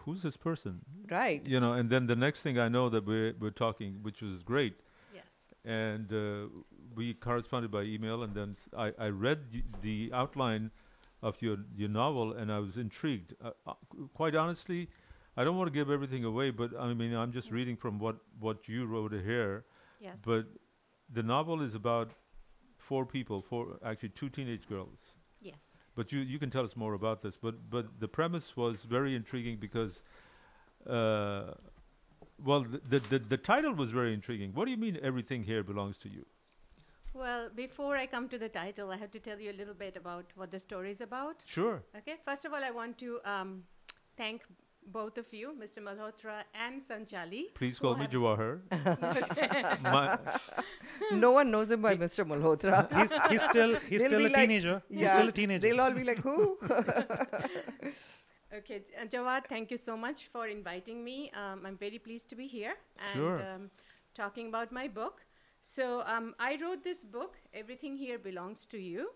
who's this person? Right. You know, and then the next thing I know that we're, we're talking, which was great. Yes. And uh, we corresponded by email, and then I, I read the outline of your, your novel, and I was intrigued. Uh, uh, quite honestly, I don't want to give everything away, but I mean, I'm just mm-hmm. reading from what, what you wrote here. Yes. But the novel is about four people, four, actually two teenage girls. Yes. But you, you can tell us more about this. But but the premise was very intriguing because, uh, well, the, the, the title was very intriguing. What do you mean everything here belongs to you? Well, before I come to the title, I have to tell you a little bit about what the story is about. Sure. Okay. First of all, I want to um, thank both of you, Mister Malhotra and Sanchali. Please call me Jawahar. No one knows him by Mister Malhotra. He's, he's still, he's still a teenager. Like, yeah, he's still a teenager. They'll all be like, who? Okay, uh, Jawahar, thank you so much for inviting me. Um, I'm very pleased to be here and sure. um, talking about my book. So um, I wrote this book, Everything Here Belongs to You.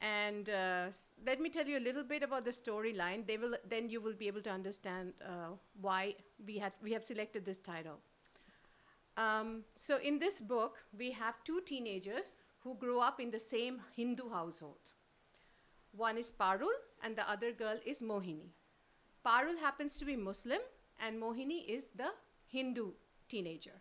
And uh, let me tell you a little bit about the storyline. They will, then you will be able to understand uh, why we have we have selected this title. Um, so in this book, we have two teenagers who grew up in the same Hindu household. One is Parul, and the other girl is Mohini. Parul happens to be Muslim, and Mohini is the Hindu teenager.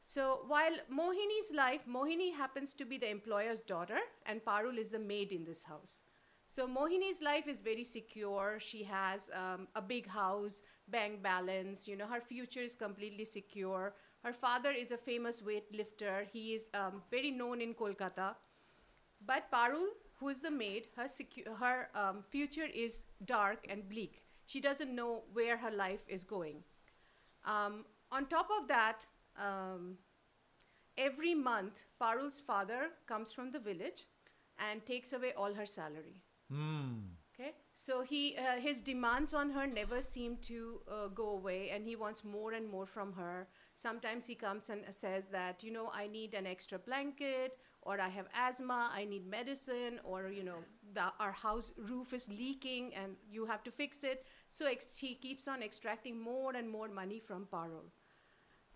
So while Mohini's life, Mohini happens to be the employer's daughter, and Parul is the maid in this house. So Mohini's life is very secure. She has um, a big house, bank balance. You know, her future is completely secure. Her father is a famous weightlifter. He is um, very known in Kolkata. But Parul, who is the maid, her, secu her um, future is dark and bleak. She doesn't know where her life is going. Um, on top of that, um, every month, Parul's father comes from the village and takes away all her salary. Mm. Okay, so he uh, his demands on her never seem to uh, go away, and he wants more and more from her. Sometimes he comes and says that, you know, I need an extra blanket, or I have asthma, I need medicine, or, you know, the, our house roof is leaking and you have to fix it. So ex she keeps on extracting more and more money from Parul.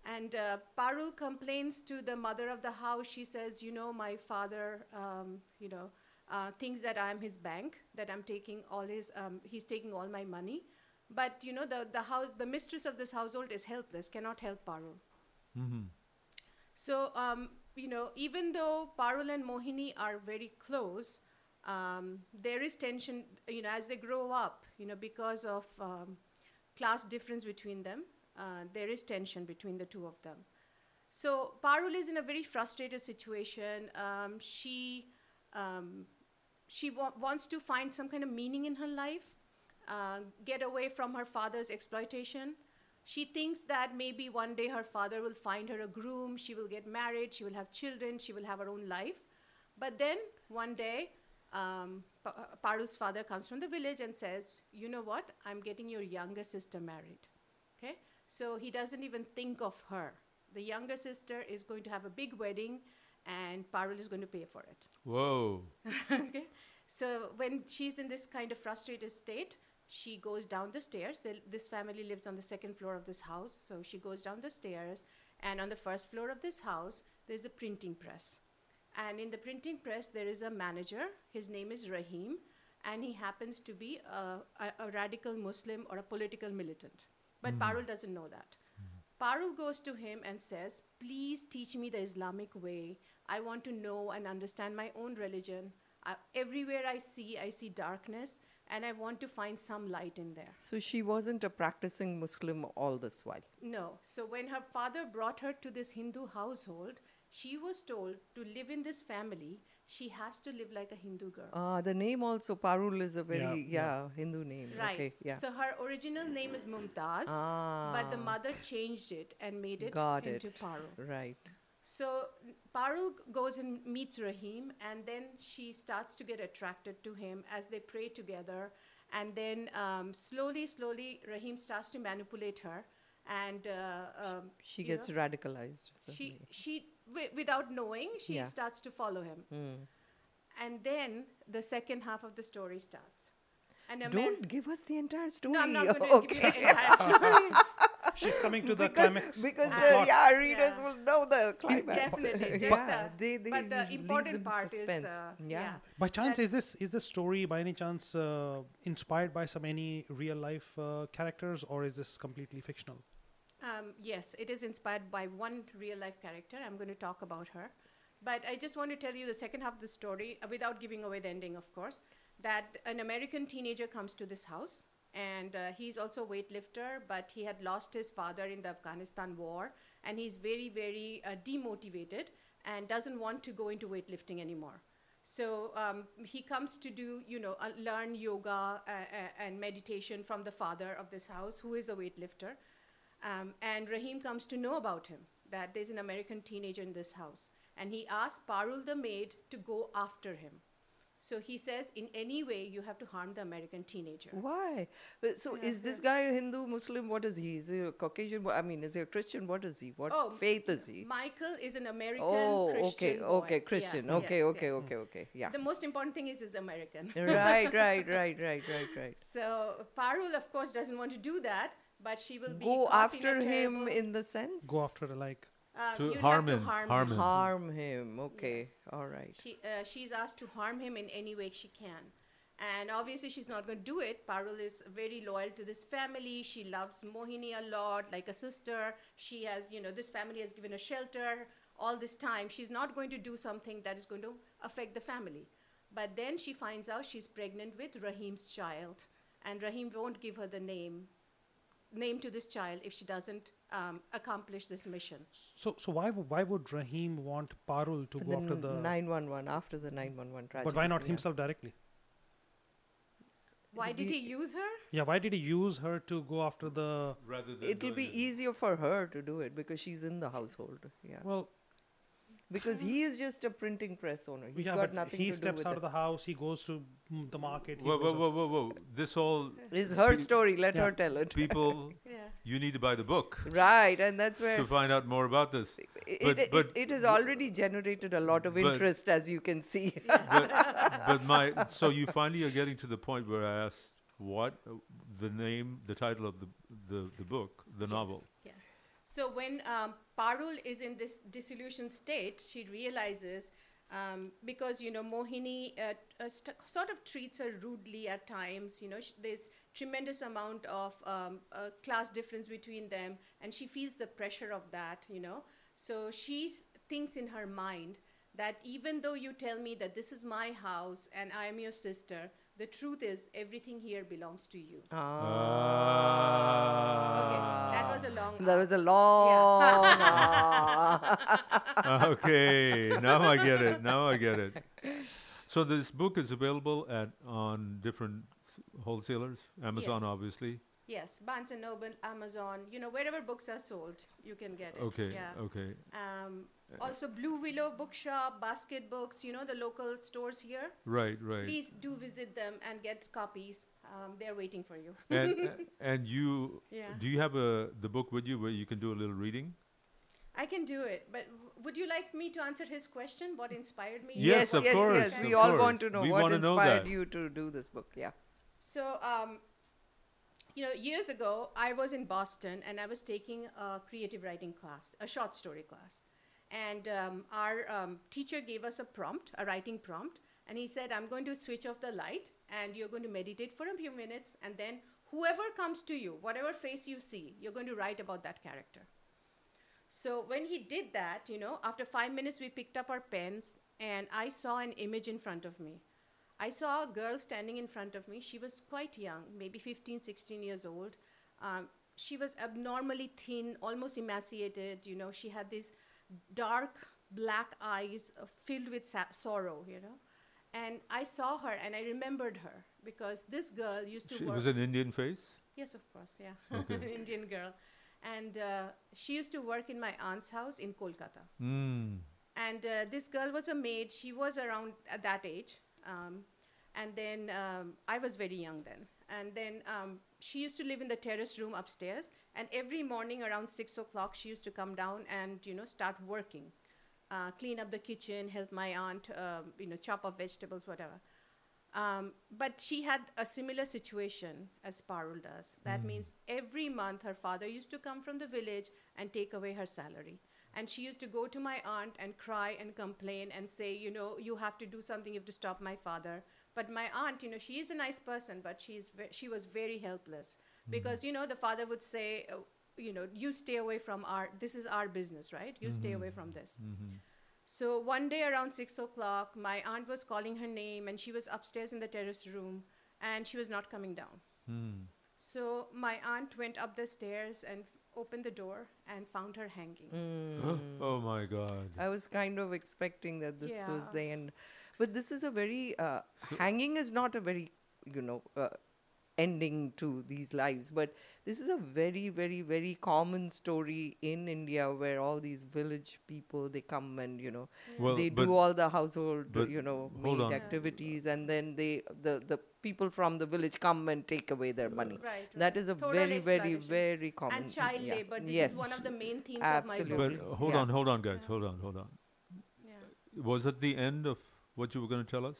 And uh, Parul complains to the mother of the house. She says, you know, my father, um, you know, uh, thinks that I'm his bank, that I'm taking all his, um, he's taking all my money. But, you know, the, the, house, the mistress of this household is helpless, cannot help Parul. Mm-hmm. So, um, you know, even though Parul and Mohini are very close, um, there is tension, you know, as they grow up, you know, because of um, class difference between them. Uh, there is tension between the two of them. So Parul is in a very frustrated situation. Um, she um, she wa wants to find some kind of meaning in her life, uh, get away from her father's exploitation. She thinks that maybe one day her father will find her a groom, she will get married, she will have children, she will have her own life. But then one day, um, pa Parul's father comes from the village and says, you know what, I'm getting your younger sister married. Okay? So he doesn't even think of her. The younger sister is going to have a big wedding, and Parul is going to pay for it. Whoa. Okay? So when she's in this kind of frustrated state, she goes down the stairs. The, this family lives on the second floor of this house. So she goes down the stairs, and on the first floor of this house, there's a printing press. And in the printing press, there is a manager. His name is Rahim, and he happens to be a, a, a radical Muslim or a political militant. But mm. Parul doesn't know that. Mm. Parul goes to him and says, please teach me the Islamic way. I want to know and understand my own religion. Uh, everywhere I see, I see darkness, and I want to find some light in there. So she wasn't a practicing Muslim all this while? No. So when her father brought her to this Hindu household, she was told to live in this family. She has to live like a Hindu girl. Ah, the name also, Parul is a very, yeah, yeah, yeah. Hindu name. Right. Okay, yeah. So her original name is Mumtaz, ah. but the mother changed it and made it Got into it. Parul. Right. So Parul goes and meets Rahim, and then she starts to get attracted to him as they pray together. And then um, slowly, slowly, Rahim starts to manipulate her. And uh, um, she gets know, radicalized. She, she wi without knowing, she yeah. starts to follow him. Mm. And then the second half of the story starts. And Don't give us the entire story. No, I'm not going to okay. give you the entire story. She's coming to the because, climax. Because the yeah, readers yeah. will know the climax. Definitely. Just but, uh, they, they but the important part suspense. is... Uh, yeah. yeah. By chance, that is this is the story, by any chance, uh, inspired by some any real-life uh, characters, or is this completely fictional? Um, yes, it is inspired by one real-life character. I'm going to talk about her. But I just want to tell you the second half of the story, uh, without giving away the ending, of course, that an American teenager comes to this house, and uh, he's also a weightlifter, but he had lost his father in the Afghanistan war, and he's very, very uh, demotivated and doesn't want to go into weightlifting anymore. So um, he comes to do, you know, uh, learn yoga uh, uh, and meditation from the father of this house, who is a weightlifter. Um, and Rahim comes to know about him, that there's an American teenager in this house. And he asks Parul the maid to go after him. So he says, in any way, you have to harm the American teenager. Why? So yeah, is this guy a Hindu, Muslim? What is he? Is he a Caucasian? I mean, is he a Christian? What is he? What oh, faith is he? Michael is an American oh, Christian. Oh, okay, okay, boy. Christian. Yeah. Okay, yes, okay, yes. okay, okay. Yeah. The most important thing is he's American. Right, right, right, right, right, right. So Parul, of course, doesn't want to do that. but she will be go after him in the sense go after like um, to, harm to harm him. harm him harm him okay yes. all right she uh, she's asked to harm him in any way she can, and obviously she's not going to do it. Parul is very loyal to this family. She loves Mohini a lot, like a sister. She has, you know, this family has given her shelter all this time. She's not going to do something that is going to affect the family. But then she finds out she's pregnant with Rahim's child, and Rahim won't give her the name name to this child if she doesn't um, accomplish this mission. So, so why w why would Rahim want Parul to For go the after the nine one one after the nine one one tragedy? But why not yeah. himself directly? Why did he use her? Yeah, why did he use her to go after the... Rather than it'll be easier for her to do it because she's in the household. Yeah. Well... Because he is just a printing press owner. He's yeah, got nothing to do with it. He steps out of the house. He goes to the market. Whoa, whoa, whoa, whoa, whoa. This all... is her story. Let yeah. her tell it. People, yeah. you need to buy the book. Right. And that's where... to find out more about this. It, but, it, but it, it has already generated a lot of interest, as you can see. But, but my... So you finally are getting to the point where I asked what uh, the name, the title of the, the, the book, the yes. novel. Yes. So when um, Parul is in this disillusioned state, she realizes, um, because, you know, Mohini uh, uh, sort of treats her rudely at times. You know, sh there's tremendous amount of um, uh, class difference between them, and she feels the pressure of that, you know. So she thinks in her mind that even though you tell me that this is my house and I am your sister, the truth is, everything here belongs to you. Ah. Okay, that was a long. That hour. was a long. Yeah. Okay, now I get it. Now I get it. So this book is available at on different wholesalers, Amazon, yes. obviously. Yes, Barnes and Noble, Amazon. You know, wherever books are sold, you can get it. Okay. Yeah. Okay. Um, Also, Blue Willow Bookshop, Basket Books, you know, the local stores here. Right, right. Please do visit them and get copies. Um, they're waiting for you. And, uh, and you, yeah. do you have a, the book with you where you can do a little reading? I can do it. But would you like me to answer his question, what inspired me? Yes, yes, of yes, course. Yes. We of all course. want to know we what inspired know you to do this book. Yeah. So, um, you know, years ago, I was in Boston, and I was taking a creative writing class, a short story class. And um, our um, teacher gave us a prompt, a writing prompt, and he said, I'm going to switch off the light, and you're going to meditate for a few minutes, and then whoever comes to you, whatever face you see, you're going to write about that character. So when he did that, you know, after five minutes, we picked up our pens, and I saw an image in front of me. I saw a girl standing in front of me. She was quite young, maybe fifteen, sixteen years old. Um, she was abnormally thin, almost emaciated, you know, she had these dark black eyes uh, filled with sa sorrow, you know. And I saw her and I remembered her because this girl used to she work. She was an Indian face? Yes, of course, yeah. Okay. An Indian girl. And uh, she used to work in my aunt's house in Kolkata. Mm. And uh, this girl was a maid. She was around at that age. Um, and then um, I was very young then. And then um, she used to live in the terrace room upstairs. And every morning around six o'clock, she used to come down and, you know, start working. Uh, clean up the kitchen, help my aunt, uh, you know, chop up vegetables, whatever. Um, but she had a similar situation as Parul does. That mm. means every month her father used to come from the village and take away her salary. And she used to go to my aunt and cry and complain and say, you know, you have to do something, you have to stop my father. But my aunt, you know, she is a nice person, but she, is she was very helpless. Mm-hmm. Because, you know, the father would say, uh, you know, you stay away from our, this is our business, right? You mm-hmm. stay away from this. Mm-hmm. So one day around six o'clock, my aunt was calling her name, and she was upstairs in the terrace room, and she was not coming down. Mm. So my aunt went up the stairs and opened the door and found her hanging. Mm. Oh, my God. I was kind of expecting that this yeah. was the end. But this is a very, uh, so hanging is not a very, you know, uh, ending to these lives. But this is a very, very, very common story in India where all these village people, they come and, you know, well, they do all the household, you know, maid activities. Yeah. And then they, the, the people from the village come and take away their money. Right, right. That is a Total very, very, very common. And child yeah. labor. This yes. is one of the main themes Absolutely. of my book. But hold yeah. on, hold on, guys. Yeah. Hold on, hold on. Yeah. Was it the end of what you were going to tell us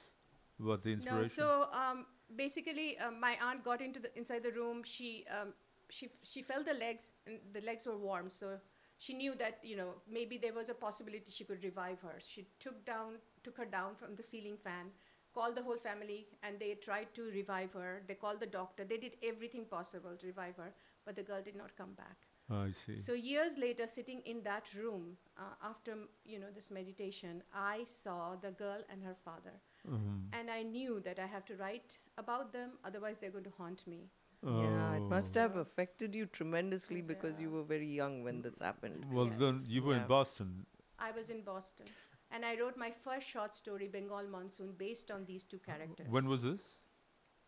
about the inspiration? No, so um, basically, uh, my aunt got into the inside the room. She um, she she felt the legs, and the legs were warm, so she knew that, you know, maybe there was a possibility she could revive her. She took down took her down from the ceiling fan, called the whole family, and they tried to revive her. They called the doctor. They did everything possible to revive her, but the girl did not come back. Oh, I see. So years later, sitting in that room, uh, after, you know, this meditation, I saw the girl and her father. Mm-hmm. And I knew that I have to write about them, otherwise they're going to haunt me. Oh. Yeah, it must have affected you tremendously, yeah, because you were very young when this happened. Well, yes. Then you were, yeah, in Boston. I was in Boston. And I wrote my first short story, Bengal Monsoon, based on these two characters. When was this?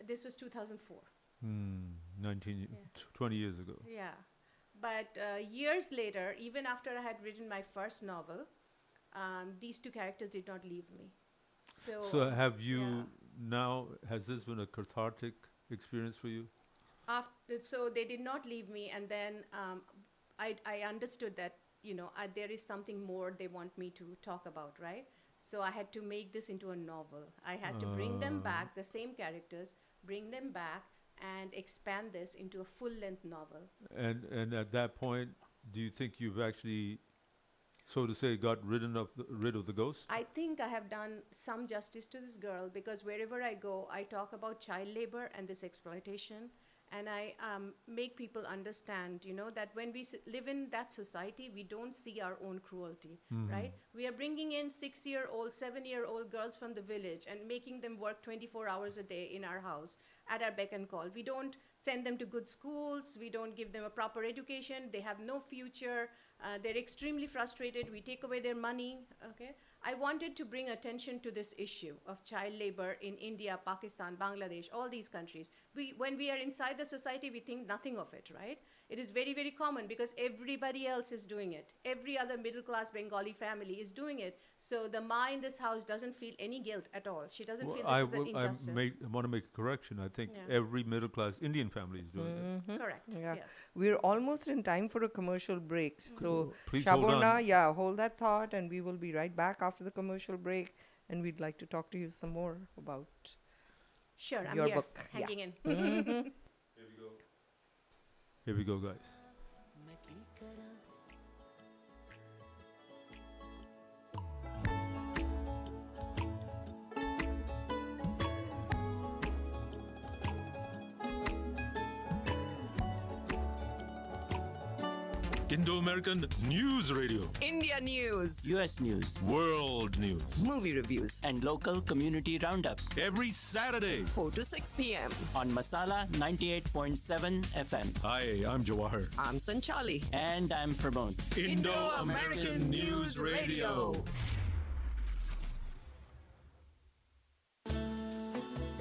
This was two thousand four. Hmm, nineteen, yeah. twenty years ago. Yeah. But uh, years later, even after I had written my first novel, um, these two characters did not leave me. So, so have you, yeah, now, has this been a cathartic experience for you? After, so they did not leave me, and then um, I, I understood that, you know, uh, there is something more they want me to talk about, right? So I had to make this into a novel. I had uh. to bring them back, the same characters, bring them back, and expand this into a full-length novel. And and at that point, do you think you've actually, so to say, got ridden of the, rid of the ghost? I think I have done some justice to this girl, because wherever I go, I talk about child labor and this exploitation, and I um, make people understand, you know, that when we s live in that society, we don't see our own cruelty, mm-hmm, right? We are bringing in six-year-old, seven-year-old girls from the village and making them work twenty-four hours a day in our house at our beck and call. We don't send them to good schools. We don't give them a proper education. They have no future. Uh, they're extremely frustrated. We take away their money, okay? I wanted to bring attention to this issue of child labor in India, Pakistan, Bangladesh, all these countries. We, when we are inside the society, we think nothing of it, right? It is very, very common because everybody else is doing it. Every other middle-class Bengali family is doing it. So the Ma in this house doesn't feel any guilt at all. She doesn't well, feel this I is an injustice. I, make, I want to make a correction. I think yeah. every middle-class Indian family is doing mm-hmm. it. Correct, yeah. yes. We're almost in time for a commercial break. So, please Saborna, hold yeah, hold that thought, and we will be right back after the commercial break, and we'd like to talk to you some more about sure, your I'm here, book. Hanging yeah. in. Mm-hmm. Here we go. Here we go, guys. Indo-American News Radio, India News, U S News, World News, Movie Reviews, and Local Community Roundup. Every Saturday, four to six p m on Masala ninety-eight point seven F M. Hi, I'm Jawahar. I'm Sanchali. And I'm Pramod. Indo-American News Radio.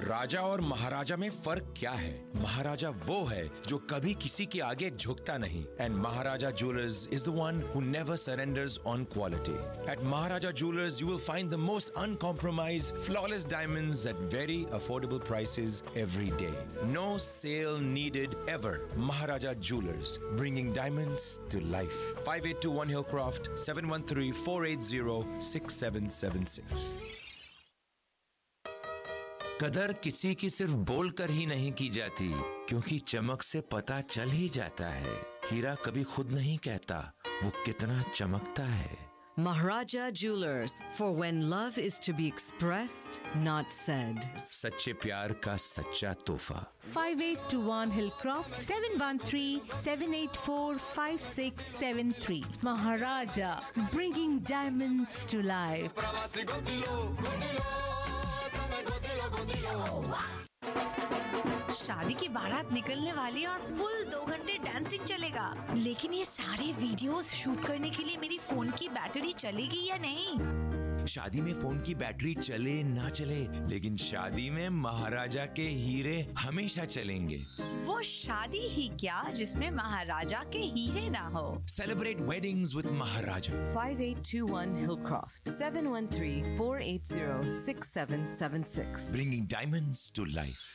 राजा और महाराजा में फर्क क्या है? महाराजा वो है जो कभी किसी के आगे झुकता नहीं. And Maharaja Jewelers is the one who never surrenders on quality. At Maharaja Jewelers, you will find the most uncompromised, flawless diamonds at very affordable prices every day. No sale needed ever. Maharaja Jewelers, bringing diamonds to life. five eight two one Hillcroft, seven one three, four eight zero, six seven seven six. कदर किसी की सिर्फ बोलकर ही नहीं की जाती, क्योंकि चमक से पता चल ही जाता है. हीरा कभी खुद नहीं कहता वो कितना चमकता है. Maharaja Jewelers, for when love is to be expressed, not said. Sache pyar ka sacha tohfa. five eight two one Hillcroft, seven one three, seven eight four, five six seven three. Maharaja, bringing diamonds to life. शादी की बारात निकलने वाली और full दो घंटे dancing चलेगा, लेकिन ये सारे वीडियोस शूट करने के लिए मेरी फोन की बैटरी चलेगी या नहीं? शादी में फोन की बैटरी चले ना चले, लेकिन शादी में महाराजा के हीरे हमेशा चलेंगे. वो शादी ही क्या जिसमें महाराजा के हीरे ना हो. Celebrate weddings with Maharaja. five eight two one Hillcroft, seven one three, four eight zero, six seven seven six. Bringing diamonds to life.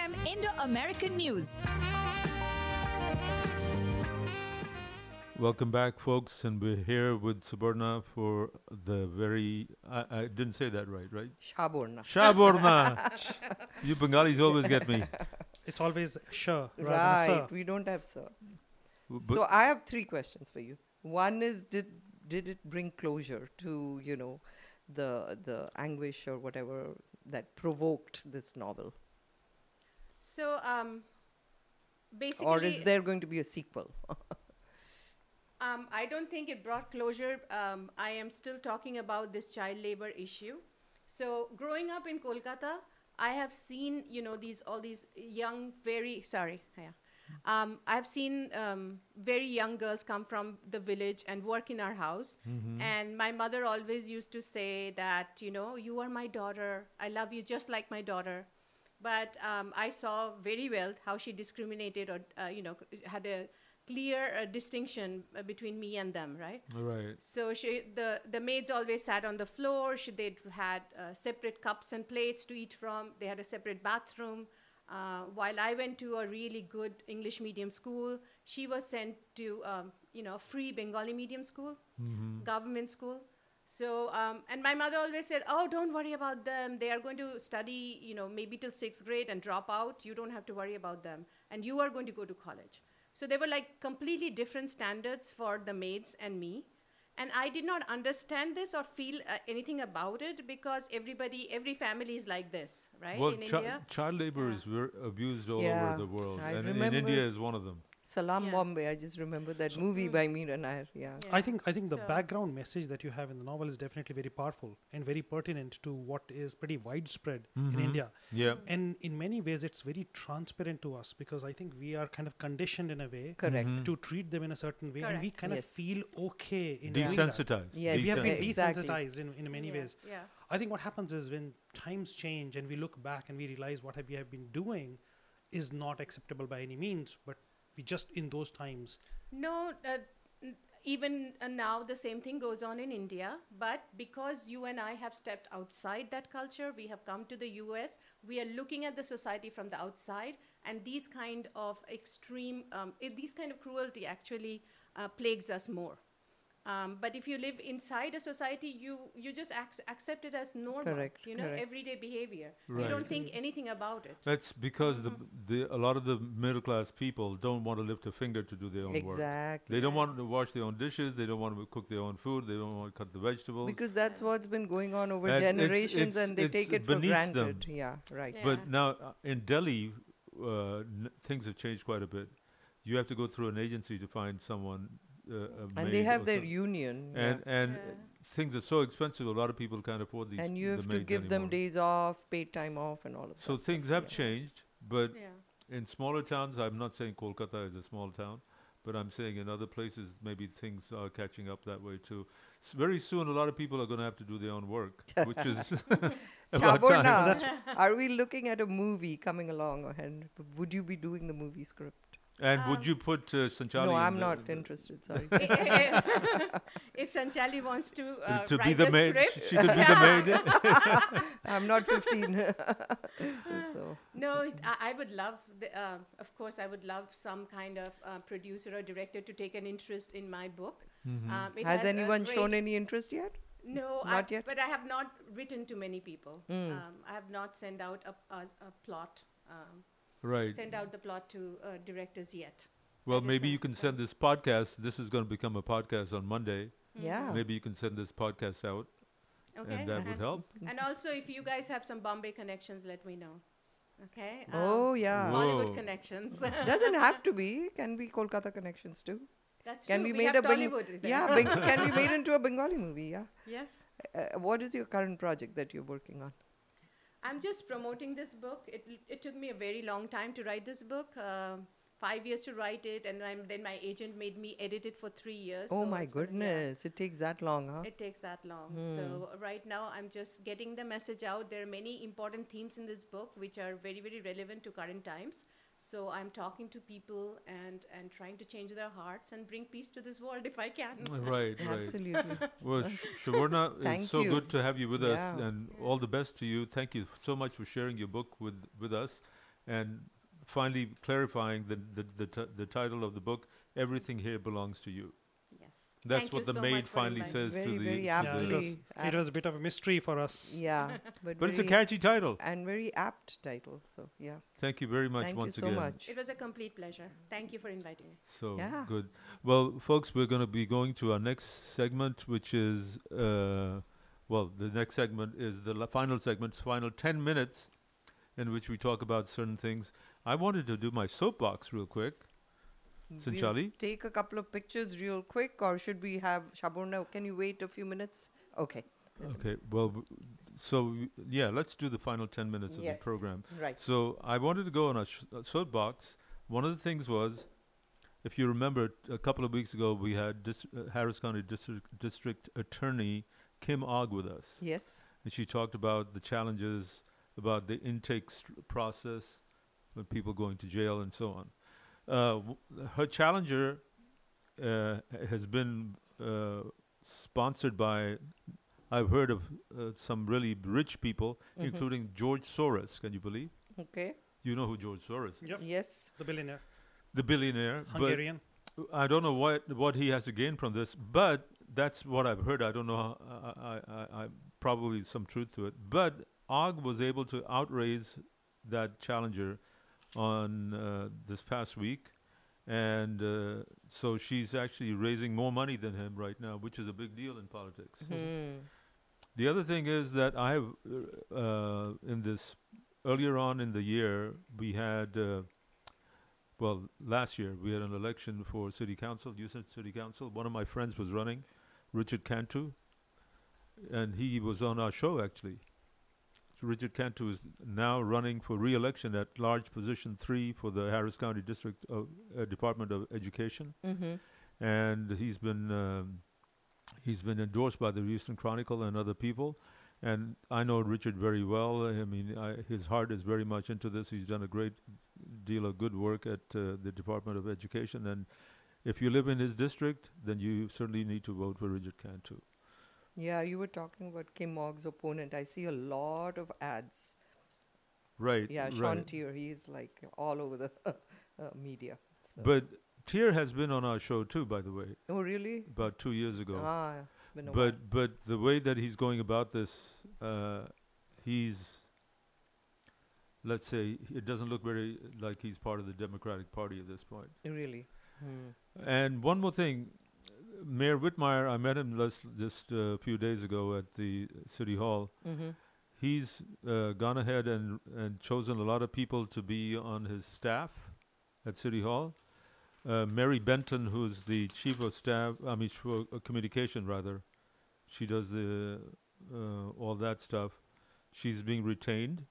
Indo-American News. Welcome back, folks, and we're here with Saborna for the very... I, I didn't say that right, right? Saborna. Saborna! You Bengalis always get me. It's always sure. Right, sir. We don't have sir. But so I have three questions for you. One is, did did it bring closure to, you know, the the anguish or whatever that provoked this novel? So, um, basically... Or is there going to be a sequel? Um, I don't think it brought closure. Um, I am still talking about this child labor issue. So growing up in Kolkata, I have seen, you know, these all these young, very, sorry, yeah. Um, I've seen um, very young girls come from the village and work in our house. Mm-hmm. And my mother always used to say that, you know, you are my daughter. I love you just like my daughter. But um, I saw very well how she discriminated or, uh, you know, had a clear uh, distinction uh, between me and them, right? Right. So she, the, the maids always sat on the floor. She, they had uh, separate cups and plates to eat from. They had a separate bathroom. Uh, while I went to a really good English medium school, she was sent to, um, you know, free Bengali medium school, mm-hmm. government school. So, um, and my mother always said, oh, don't worry about them. They are going to study, you know, maybe till sixth grade and drop out. You don't have to worry about them. And you are going to go to college. So they were like completely different standards for the maids and me. And I did not understand this or feel uh, anything about it because everybody, every family is like this, right? Well, in chi- India. Child labor yeah. is ver- abused all yeah. over the world. I and in India is one of them. Salaam yeah. Bombay, I just remember that so movie mm. by Meera Nair. Yeah. yeah. I think I think the so background message that you have in the novel is definitely very powerful and very pertinent to what is pretty widespread mm-hmm. in India. Yeah. And in many ways, it's very transparent to us because I think we are kind of conditioned in a way Correct. Mm-hmm. to treat them in a certain way Correct. And we kind yes. of feel okay in doing that. Desensitized. Yes. We have been exactly. desensitized in, in many yeah. ways. Yeah. I think what happens is when times change and we look back and we realize what have we have been doing is not acceptable by any means, but we just in those times. No, uh, n- even uh, now the same thing goes on in India. But because you and I have stepped outside that culture, we have come to the U S, we are looking at the society from the outside. And these kind of extreme, um, I- these kind of cruelty actually uh, plagues us more. Um, but if you live inside a society, you, you just ac- accept it as normal, correct, you know, correct. everyday behavior. Right. You don't think anything about it. That's because mm-hmm. the the a lot of the middle class people don't want to lift a finger to do their own exactly. work. Exactly. They don't want to wash their own dishes. They don't want to cook their own food. They don't want to cut the vegetables. Because that's what's been going on over that's generations, it's, it's, and they take it for granted. Them. Yeah, right. Yeah. But now uh, in Delhi, uh, n- things have changed quite a bit. You have to go through an agency to find someone. Uh, and they have their something. union. And yeah. and yeah. things are so expensive, a lot of people can't afford these. And you have the to give anymore. them days off, paid time off and all of so that. So things stuff, have yeah. changed, but yeah. in smaller towns, I'm not saying Kolkata is a small town, but I'm saying in other places, maybe things are catching up that way too. S- very soon, a lot of people are going to have to do their own work, which is about Saborna, time. Are we looking at a movie coming along, and would you be doing the movie script? And um, would you put uh, Sanchali? No, I'm in not the, interested. Sorry. If Sanchali wants to, uh, to write be the, the maid, script, she could be the maid. I'm not fifteen. So. No, I, I would love. The, uh, of course, I would love some kind of uh, producer or director to take an interest in my book. Mm-hmm. Um, it has, has anyone shown any interest yet? No, not I, yet. But I have not written to many people. Mm. Um, I have not sent out a, a, a plot. Um, Right. Send out the plot to uh, directors yet. Well, that maybe you can send this podcast. This is going to become a podcast on Monday. Mm-hmm. Yeah. Maybe you can send this podcast out. Okay. And that uh-huh. would help. And also, if you guys have some Bombay connections, let me know. Okay. Um, oh, yeah. Bollywood connections. Doesn't have to be. Can be Kolkata connections too. That's can true. We, we made have a Bollywood. Beng- yeah. Beng- can be made into a Bengali movie. Yeah. Yes. Uh, what is your current project that you're working on? I'm just promoting this book. It, it took me a very long time to write this book, uh, five years to write it, and I'm, then my agent made me edit it for three years. Oh so my goodness, it takes that long, huh? It takes that long. Hmm. So right now, I'm just getting the message out. There are many important themes in this book which are very, very relevant to current times. So I'm talking to people and, and trying to change their hearts and bring peace to this world if I can. Right, right. Absolutely. Well, Saborna, it's so you. good to have you with yeah. us, and yeah. all the best to you. Thank you so much for sharing your book with, with us, and finally clarifying the, the, the, t the title of the book, Everything Here Belongs to You. Yes. That's Thank what the so maid finally says very, to the... Very yeah, it, was, it was a bit of a mystery for us. Yeah. But, but it's a catchy title. And very apt title. So, yeah. Thank you very much Thank once you so again. Much. It was a complete pleasure. Thank you for inviting me. So, yeah. good. Well, folks, we're going to be going to our next segment, which is... Uh, well, the next segment is the final segment, final ten minutes, in which we talk about certain things. I wanted to do my soapbox real quick. Sanchali? We'll take a couple of pictures real quick, or should we have Saborna? Can you wait a few minutes? Okay. Okay. Well, so yeah, let's do the final ten minutes yes. of the program. Right. So I wanted to go on a, sh a soapbox. One of the things was, if you remember, a couple of weeks ago we had dis uh, Harris County District District Attorney Kim Ogg with us. Yes. And she talked about the challenges about the intake process, with people going to jail and so on. Uh, w her challenger uh, has been uh, sponsored by, I've heard of uh, some really rich people, mm-hmm. including George Soros. Can you believe? Okay. You know who George Soros is? Yep. Yes. The billionaire. The billionaire. Hungarian. But I don't know what, what he has to gain from this, but that's what I've heard. I don't know. I, I, I, I probably some truth to it. But Ogg was able to outraise that challenger on uh, this past week, and uh, so she's actually raising more money than him right now, which is a big deal in politics. Mm-hmm. The other thing is that I have uh, in this earlier on in the year we had uh, well last year we had an election for city council, Houston City Council. One of my friends was running, Richard Cantu, and he was on our show actually. Richard Cantu is now running for re-election at large position three for the Harris County District of, uh, Department of Education, mm-hmm. and he's been um, he's been endorsed by the Houston Chronicle and other people. And I know Richard very well. I mean, I, his heart is very much into this. He's done a great deal of good work at uh, the Department of Education. And if you live in his district, then you certainly need to vote for Richard Cantu. Yeah, you were talking about Kim Ogg's opponent. I see a lot of ads. Right. Yeah, Sean right. Teer, he's like all over the uh, media. So. But Teer has been on our show too, by the way. Oh, really? About two years ago. Ah, it's been a but, while. But the way that he's going about this, uh, he's, let's say, it doesn't look very like he's part of the Democratic Party at this point. Really? Hmm. And one more thing. Mayor Whitmire, I met him last, just a uh, few days ago at the City Hall. Mm-hmm. He's uh, gone ahead and, and chosen a lot of people to be on his staff at City Hall. Uh, Mary Benton, who's the chief of staff, I mean, uh, communication rather, she does the uh, all that stuff. She's being retained.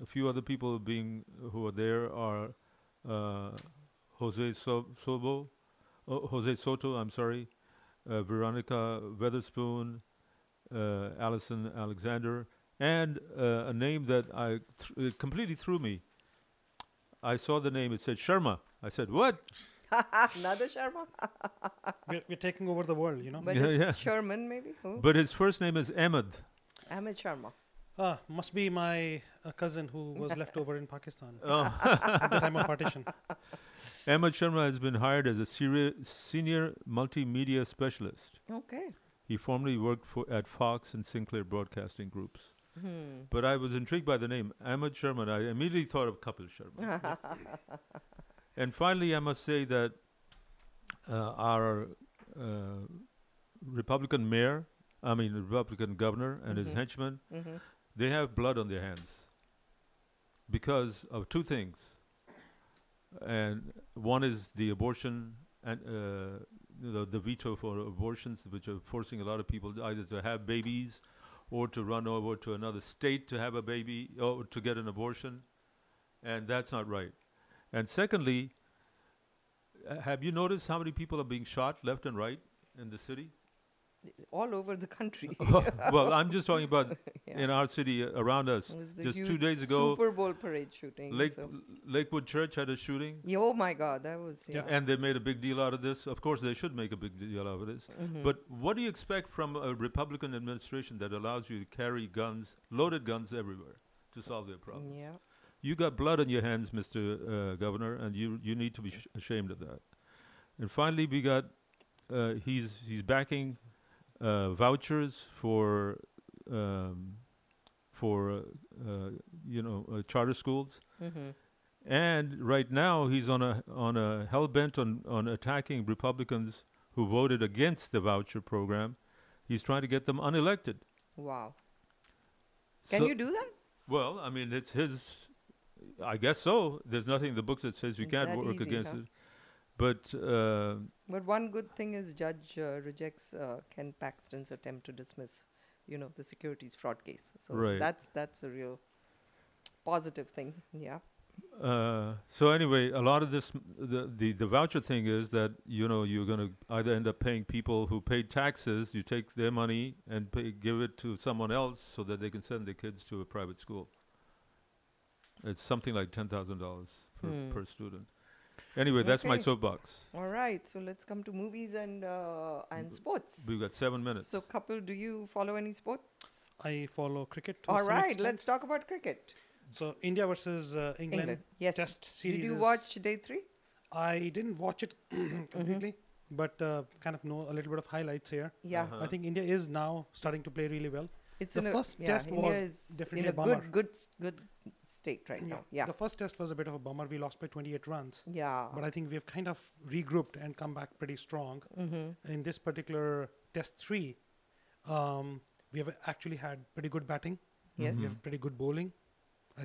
A few other people being who are there are uh, Jose so Sobo, oh, Jose Soto, I'm sorry. Uh, Veronica Weatherspoon, uh, Allison Alexander, and uh, a name that I th it completely threw me. I saw the name. It said Sharma. I said, what? Another Sharma? we're, we're taking over the world, you know. But yeah, it's yeah. Sherman, maybe? Who? But his first name is Ahmed. Ahmed Sharma. Ah, must be my uh, cousin who was left over in Pakistan oh. at the time of partition. Ahmed Sharma has been hired as a senior multimedia specialist. Okay. He formerly worked for at Fox and Sinclair Broadcasting Groups. Hmm. But I was intrigued by the name, Ahmed Sharma, and I immediately thought of Kapil Sharma. And finally, I must say that uh, our uh, Republican mayor, I mean Republican governor and mm-hmm. his henchmen, mm-hmm. they have blood on their hands because of two things. And one is the abortion and uh, the, the veto for abortions, which are forcing a lot of people either to have babies or to run over to another state to have a baby or to get an abortion, and that's not right. And secondly, uh, have you noticed how many people are being shot left and right in the city? All over the country. Well, I'm just talking about yeah. in our city, uh, around us. Just two days ago, Super Bowl parade shooting. Lake, so. Lakewood Church had a shooting. Yeah, oh my God, that was. Yeah. yeah. And they made a big deal out of this. Of course, they should make a big deal out of this. Mm-hmm. But what do you expect from a Republican administration that allows you to carry guns, loaded guns, everywhere to solve their problem? Yeah. You got blood on your hands, Mister Uh, Governor, and you you need to be sh- ashamed of that. And finally, we got uh, he's he's backing. Uh, vouchers for um, for uh, uh, you know uh, charter schools, mm-hmm. and right now he's on a on a hell bent on on attacking Republicans who voted against the voucher program. He's trying to get them unelected. Wow! Can so you do that? Well, I mean, it's his. I guess so. There's nothing in the book that says you can't that work easy, against huh? it. But uh, but one good thing is judge uh, rejects uh, Ken Paxton's attempt to dismiss, you know, the securities fraud case. So right. that's that's a real positive thing. Yeah. Uh, so anyway, a lot of this, the, the the voucher thing is that, you know, you're going to either end up paying people who paid taxes. You take their money and pay, give it to someone else so that they can send their kids to a private school. It's something like ten thousand dollars per hmm. per student. Anyway, okay. That's my soapbox. All right, so let's come to movies and uh, and sports. We've got seven minutes. So, Kapil, do you follow any sports? I follow cricket. All right, let's talk about cricket. So, India versus uh, England, England. Yes. Test series. Did you watch day three? I didn't watch it completely, mm-hmm. but uh, kind of know a little bit of highlights here. Yeah, uh-huh. I think India is now starting to play really well. It's the first yeah, test India was definitely a, a bummer. Good, good, good state right yeah. now. Yeah. The first test was a bit of a bummer. We lost by twenty-eight runs. Yeah. But I think we've kind of regrouped and come back pretty strong. Mm-hmm. In this particular test three, um, we have actually had pretty good batting. Yes. Mm-hmm. We have pretty good bowling.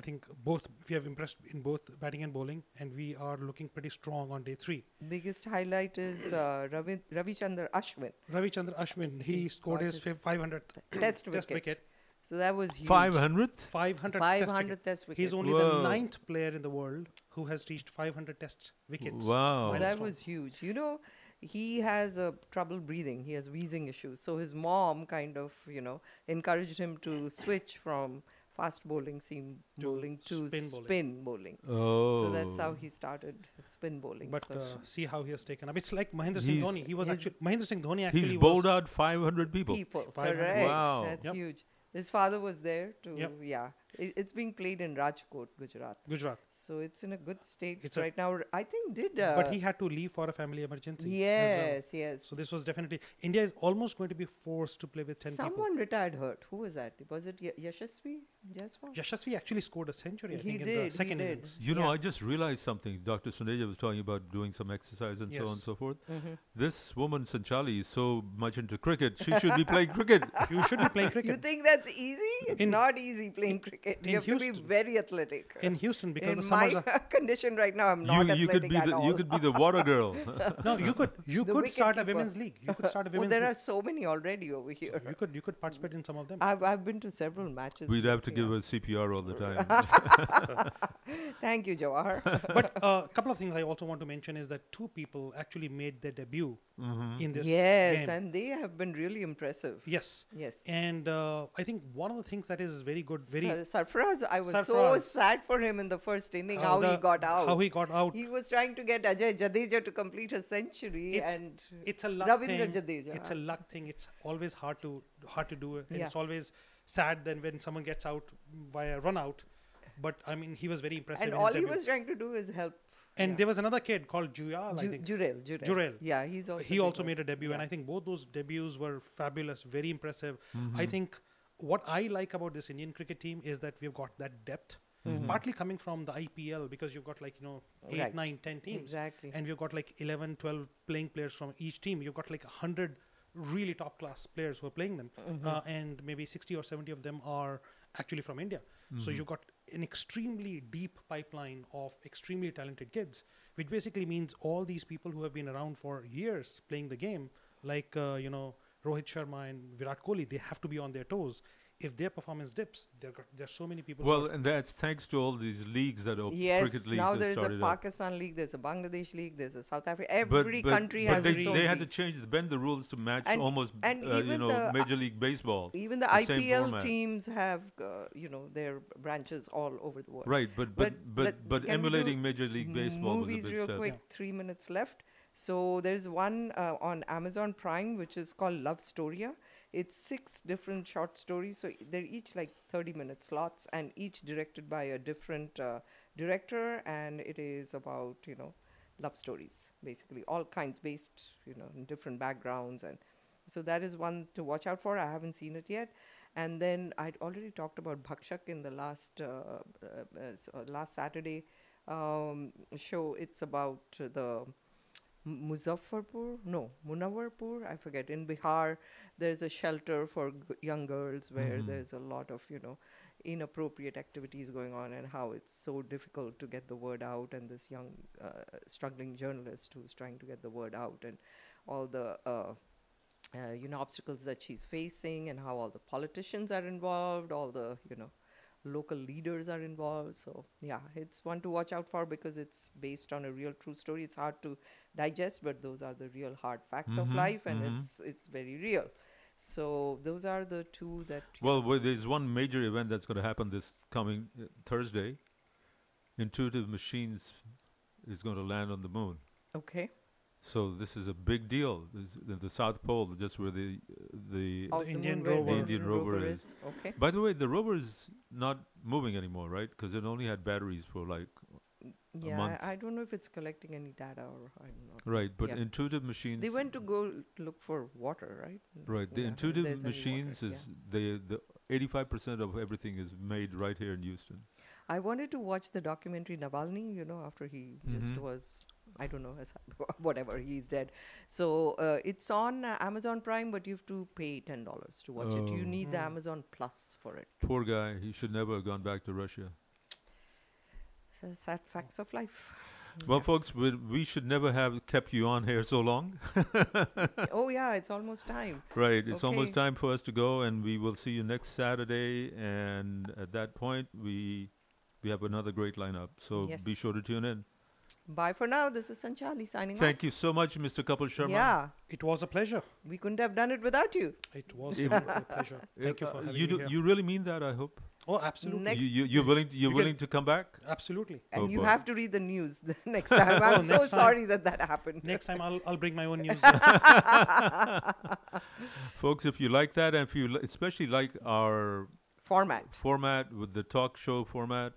I think both we have impressed in both batting and bowling, and we are looking pretty strong on day three. Biggest highlight is uh, Ravi Ravichandra Ashwin. Ravichandra Ashwin, he, he scored his five hundredth test, test wicket. So that was huge. five hundredth? five hundredth test wicket. He's only Whoa. the ninth player in the world who has reached five hundred test wickets. Wow. So that was huge. You know, he has uh, trouble breathing. He has wheezing issues. So his mom kind of, you know, encouraged him to switch from fast bowling, seam to bowling to spin, spin bowling. bowling. Oh. So that's how he started spin bowling. But so uh, see how he has taken up. It's like Mahendra Singh Dhoni. He was actually Mahendra Singh Dhoni actually. He's bowled out five hundred people. People, five hundred. Correct. Wow, that's yep. huge. His father was there too. Yep. Yeah, it, it's being played in Rajkot, Gujarat. Gujarat. So it's in a good state it's right now. I think did. Uh, but he had to leave for a family emergency. Yes, as well. yes. So this was definitely India is almost going to be forced to play with ten Someone people. Someone retired hurt. Who was that? Was it y- Yashasvi? Yashasvi? Yashasvi actually scored a century. I he think did, in the second he did. innings. You yeah. know, I just realized something. Doctor Suneja was talking about doing some exercise and yes. so on and so forth. Mm-hmm. This woman Sanchali is so much into cricket. She should be playing cricket. You should be playing cricket. You think that's easy? It's in not easy playing cricket. You have Houston. to be very athletic. In Houston, because in the summers my condition right now, I'm not you, you athletic could be at the, all. You could be the water girl. No, you could you the could start keeper. a women's league. You could start a women's. Well, there league. are so many already over here. So you could you could participate in some of them. I've I've been to several matches. We'd have to give her C P R all the time. Thank you, Jawahar. But a uh, couple of things I also want to mention is that two people actually made their debut mm-hmm. in this yes, game. Yes, and they have been really impressive. Yes. Yes. And uh, I think one of the things that is very good, very Sar- Sarfaraz, I was Sarfaraz. so sad for him in the first inning, how, how he got out. How he got out. He was trying to get Ajay Jadeja to complete a century, it's, and it's a luck Ravindra thing. Jadeja. It's a luck thing. It's always hard to hard to do, and yeah. it's always sad then when someone gets out via run out. But I mean, he was very impressive. And all he debut. was trying to do is help. And yeah. there was another kid called Juyal, Ju- I think. Jurel, Jurel. Jurel. Yeah, he's also. He also made a debut, yeah. and I think both those debuts were fabulous, very impressive. Mm-hmm. I think what I like about this Indian cricket team is that we've got that depth, mm-hmm. partly coming from the I P L because you've got like, you know, eight, right. nine, ten teams. Exactly. And we've got like eleven, twelve playing players from each team. You've got like one hundred really top class players who are playing them. Mm-hmm. Uh, and maybe sixty or seventy of them are actually from India. Mm-hmm. So you've got an extremely deep pipeline of extremely talented kids, which basically means all these people who have been around for years playing the game, like, uh, you know, Rohit Sharma and Virat Kohli, they have to be on their toes. if their performance dips, there there are so many people. Well, and that's thanks to all these leagues that are yes, cricket leagues. Yes, now there's a Pakistan up. league, there's a Bangladesh league, there's a South Africa. Every but, but, country but has its own. They had to change, the, bend the rules to match and, almost and uh, you know the, Major League Baseball. Even the, the I P L teams have uh, you know their branches all over the world. Right, but but but but, but emulating Major League Baseball was a big step. Movies real quick. Yeah. Three minutes left. So there's one uh, on Amazon Prime which is called Love Storia. It's six different short stories, so they're each like thirty minute slots and each directed by a different uh, director, and it is about, you know, love stories, basically all kinds, based, you know, in different backgrounds. And so that is one to watch out for. I haven't seen it yet. And then I'd already talked about Bhakshak in the last uh, uh, uh, last Saturday um, show. It's about uh, the Muzaffarpur, no, Munawwarpur, I forget, in Bihar, there's a shelter for g young girls where mm-hmm. there's a lot of, you know, inappropriate activities going on, and how it's so difficult to get the word out, and this young uh, struggling journalist who's trying to get the word out, and all the, uh, uh, you know, obstacles that she's facing, and how all the politicians are involved, all the, you know, local leaders are involved. So yeah, it's one to watch out for because it's based on a real true story. It's hard to digest, but those are the real hard facts mm-hmm, of life, and mm-hmm. it's it's very real. So those are the two that... Well, well there's one major event that's going to happen this coming uh, Thursday. Intuitive Machines is going to land on the moon. Okay. So this is a big deal. This, the, the South Pole, just where the uh, the, the, the Indian rover, the Indian rover, rover is. is. Okay. By the way, the rover is not moving anymore, right? Because it only had batteries for like yeah, a month. Yeah, I, I don't know if it's collecting any data or I'm not. Right, but yeah. Intuitive Machines. They went to go look for water, right? Right. The yeah, Intuitive Machines water, is yeah. the the eighty-five percent of everything is made right here in Houston. I wanted to watch the documentary Navalny. You know, after he mm-hmm. just was. I don't know, whatever, he's dead. So uh, it's on uh, Amazon Prime, but you have to pay ten dollars to watch oh. it. You need mm. the Amazon Plus for it. Poor guy. He should never have gone back to Russia. So sad facts of life. Well, yeah. folks, we, we should never have kept you on here so long. Oh, yeah, it's almost time. Right. It's okay. almost time for us to go, and we will see you next Saturday. And at that point, we, we have another great lineup. So yes. be sure to tune in. Bye for now. This is Sanchali signing off. Thank you so much, Mister Kapil Sharma. Yeah. It was a pleasure. We couldn't have done it without you. It was a pleasure. Thank you for having you me do, here. You really mean that, I hope? Oh, absolutely. Next you, you, you're willing to, you're you willing to come back? Absolutely. And oh, you boy. have to read the news the next time. I'm oh, so time. sorry that that happened. Next time I'll, I'll bring my own news. Folks, if you like that, and if you li especially like our... Format. Format, with the talk show format,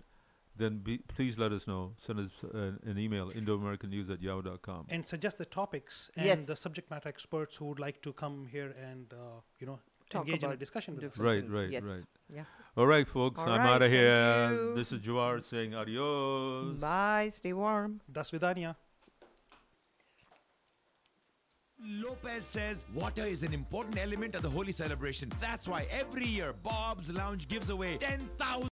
then be, please let us know. Send us uh, an email, Indo American News at yahoo dot com. And suggest the topics and yes. the subject matter experts who would like to come here and, uh, you know, Talk engage in a discussion with us. Right, right, yes. right. Yeah. All right, folks, All I'm right, out of here. You. This is Jawar saying adios. Bye, stay warm. Das Vidania. Lopez says water is an important element of the holy celebration. That's why every year Bob's Lounge gives away ten thousand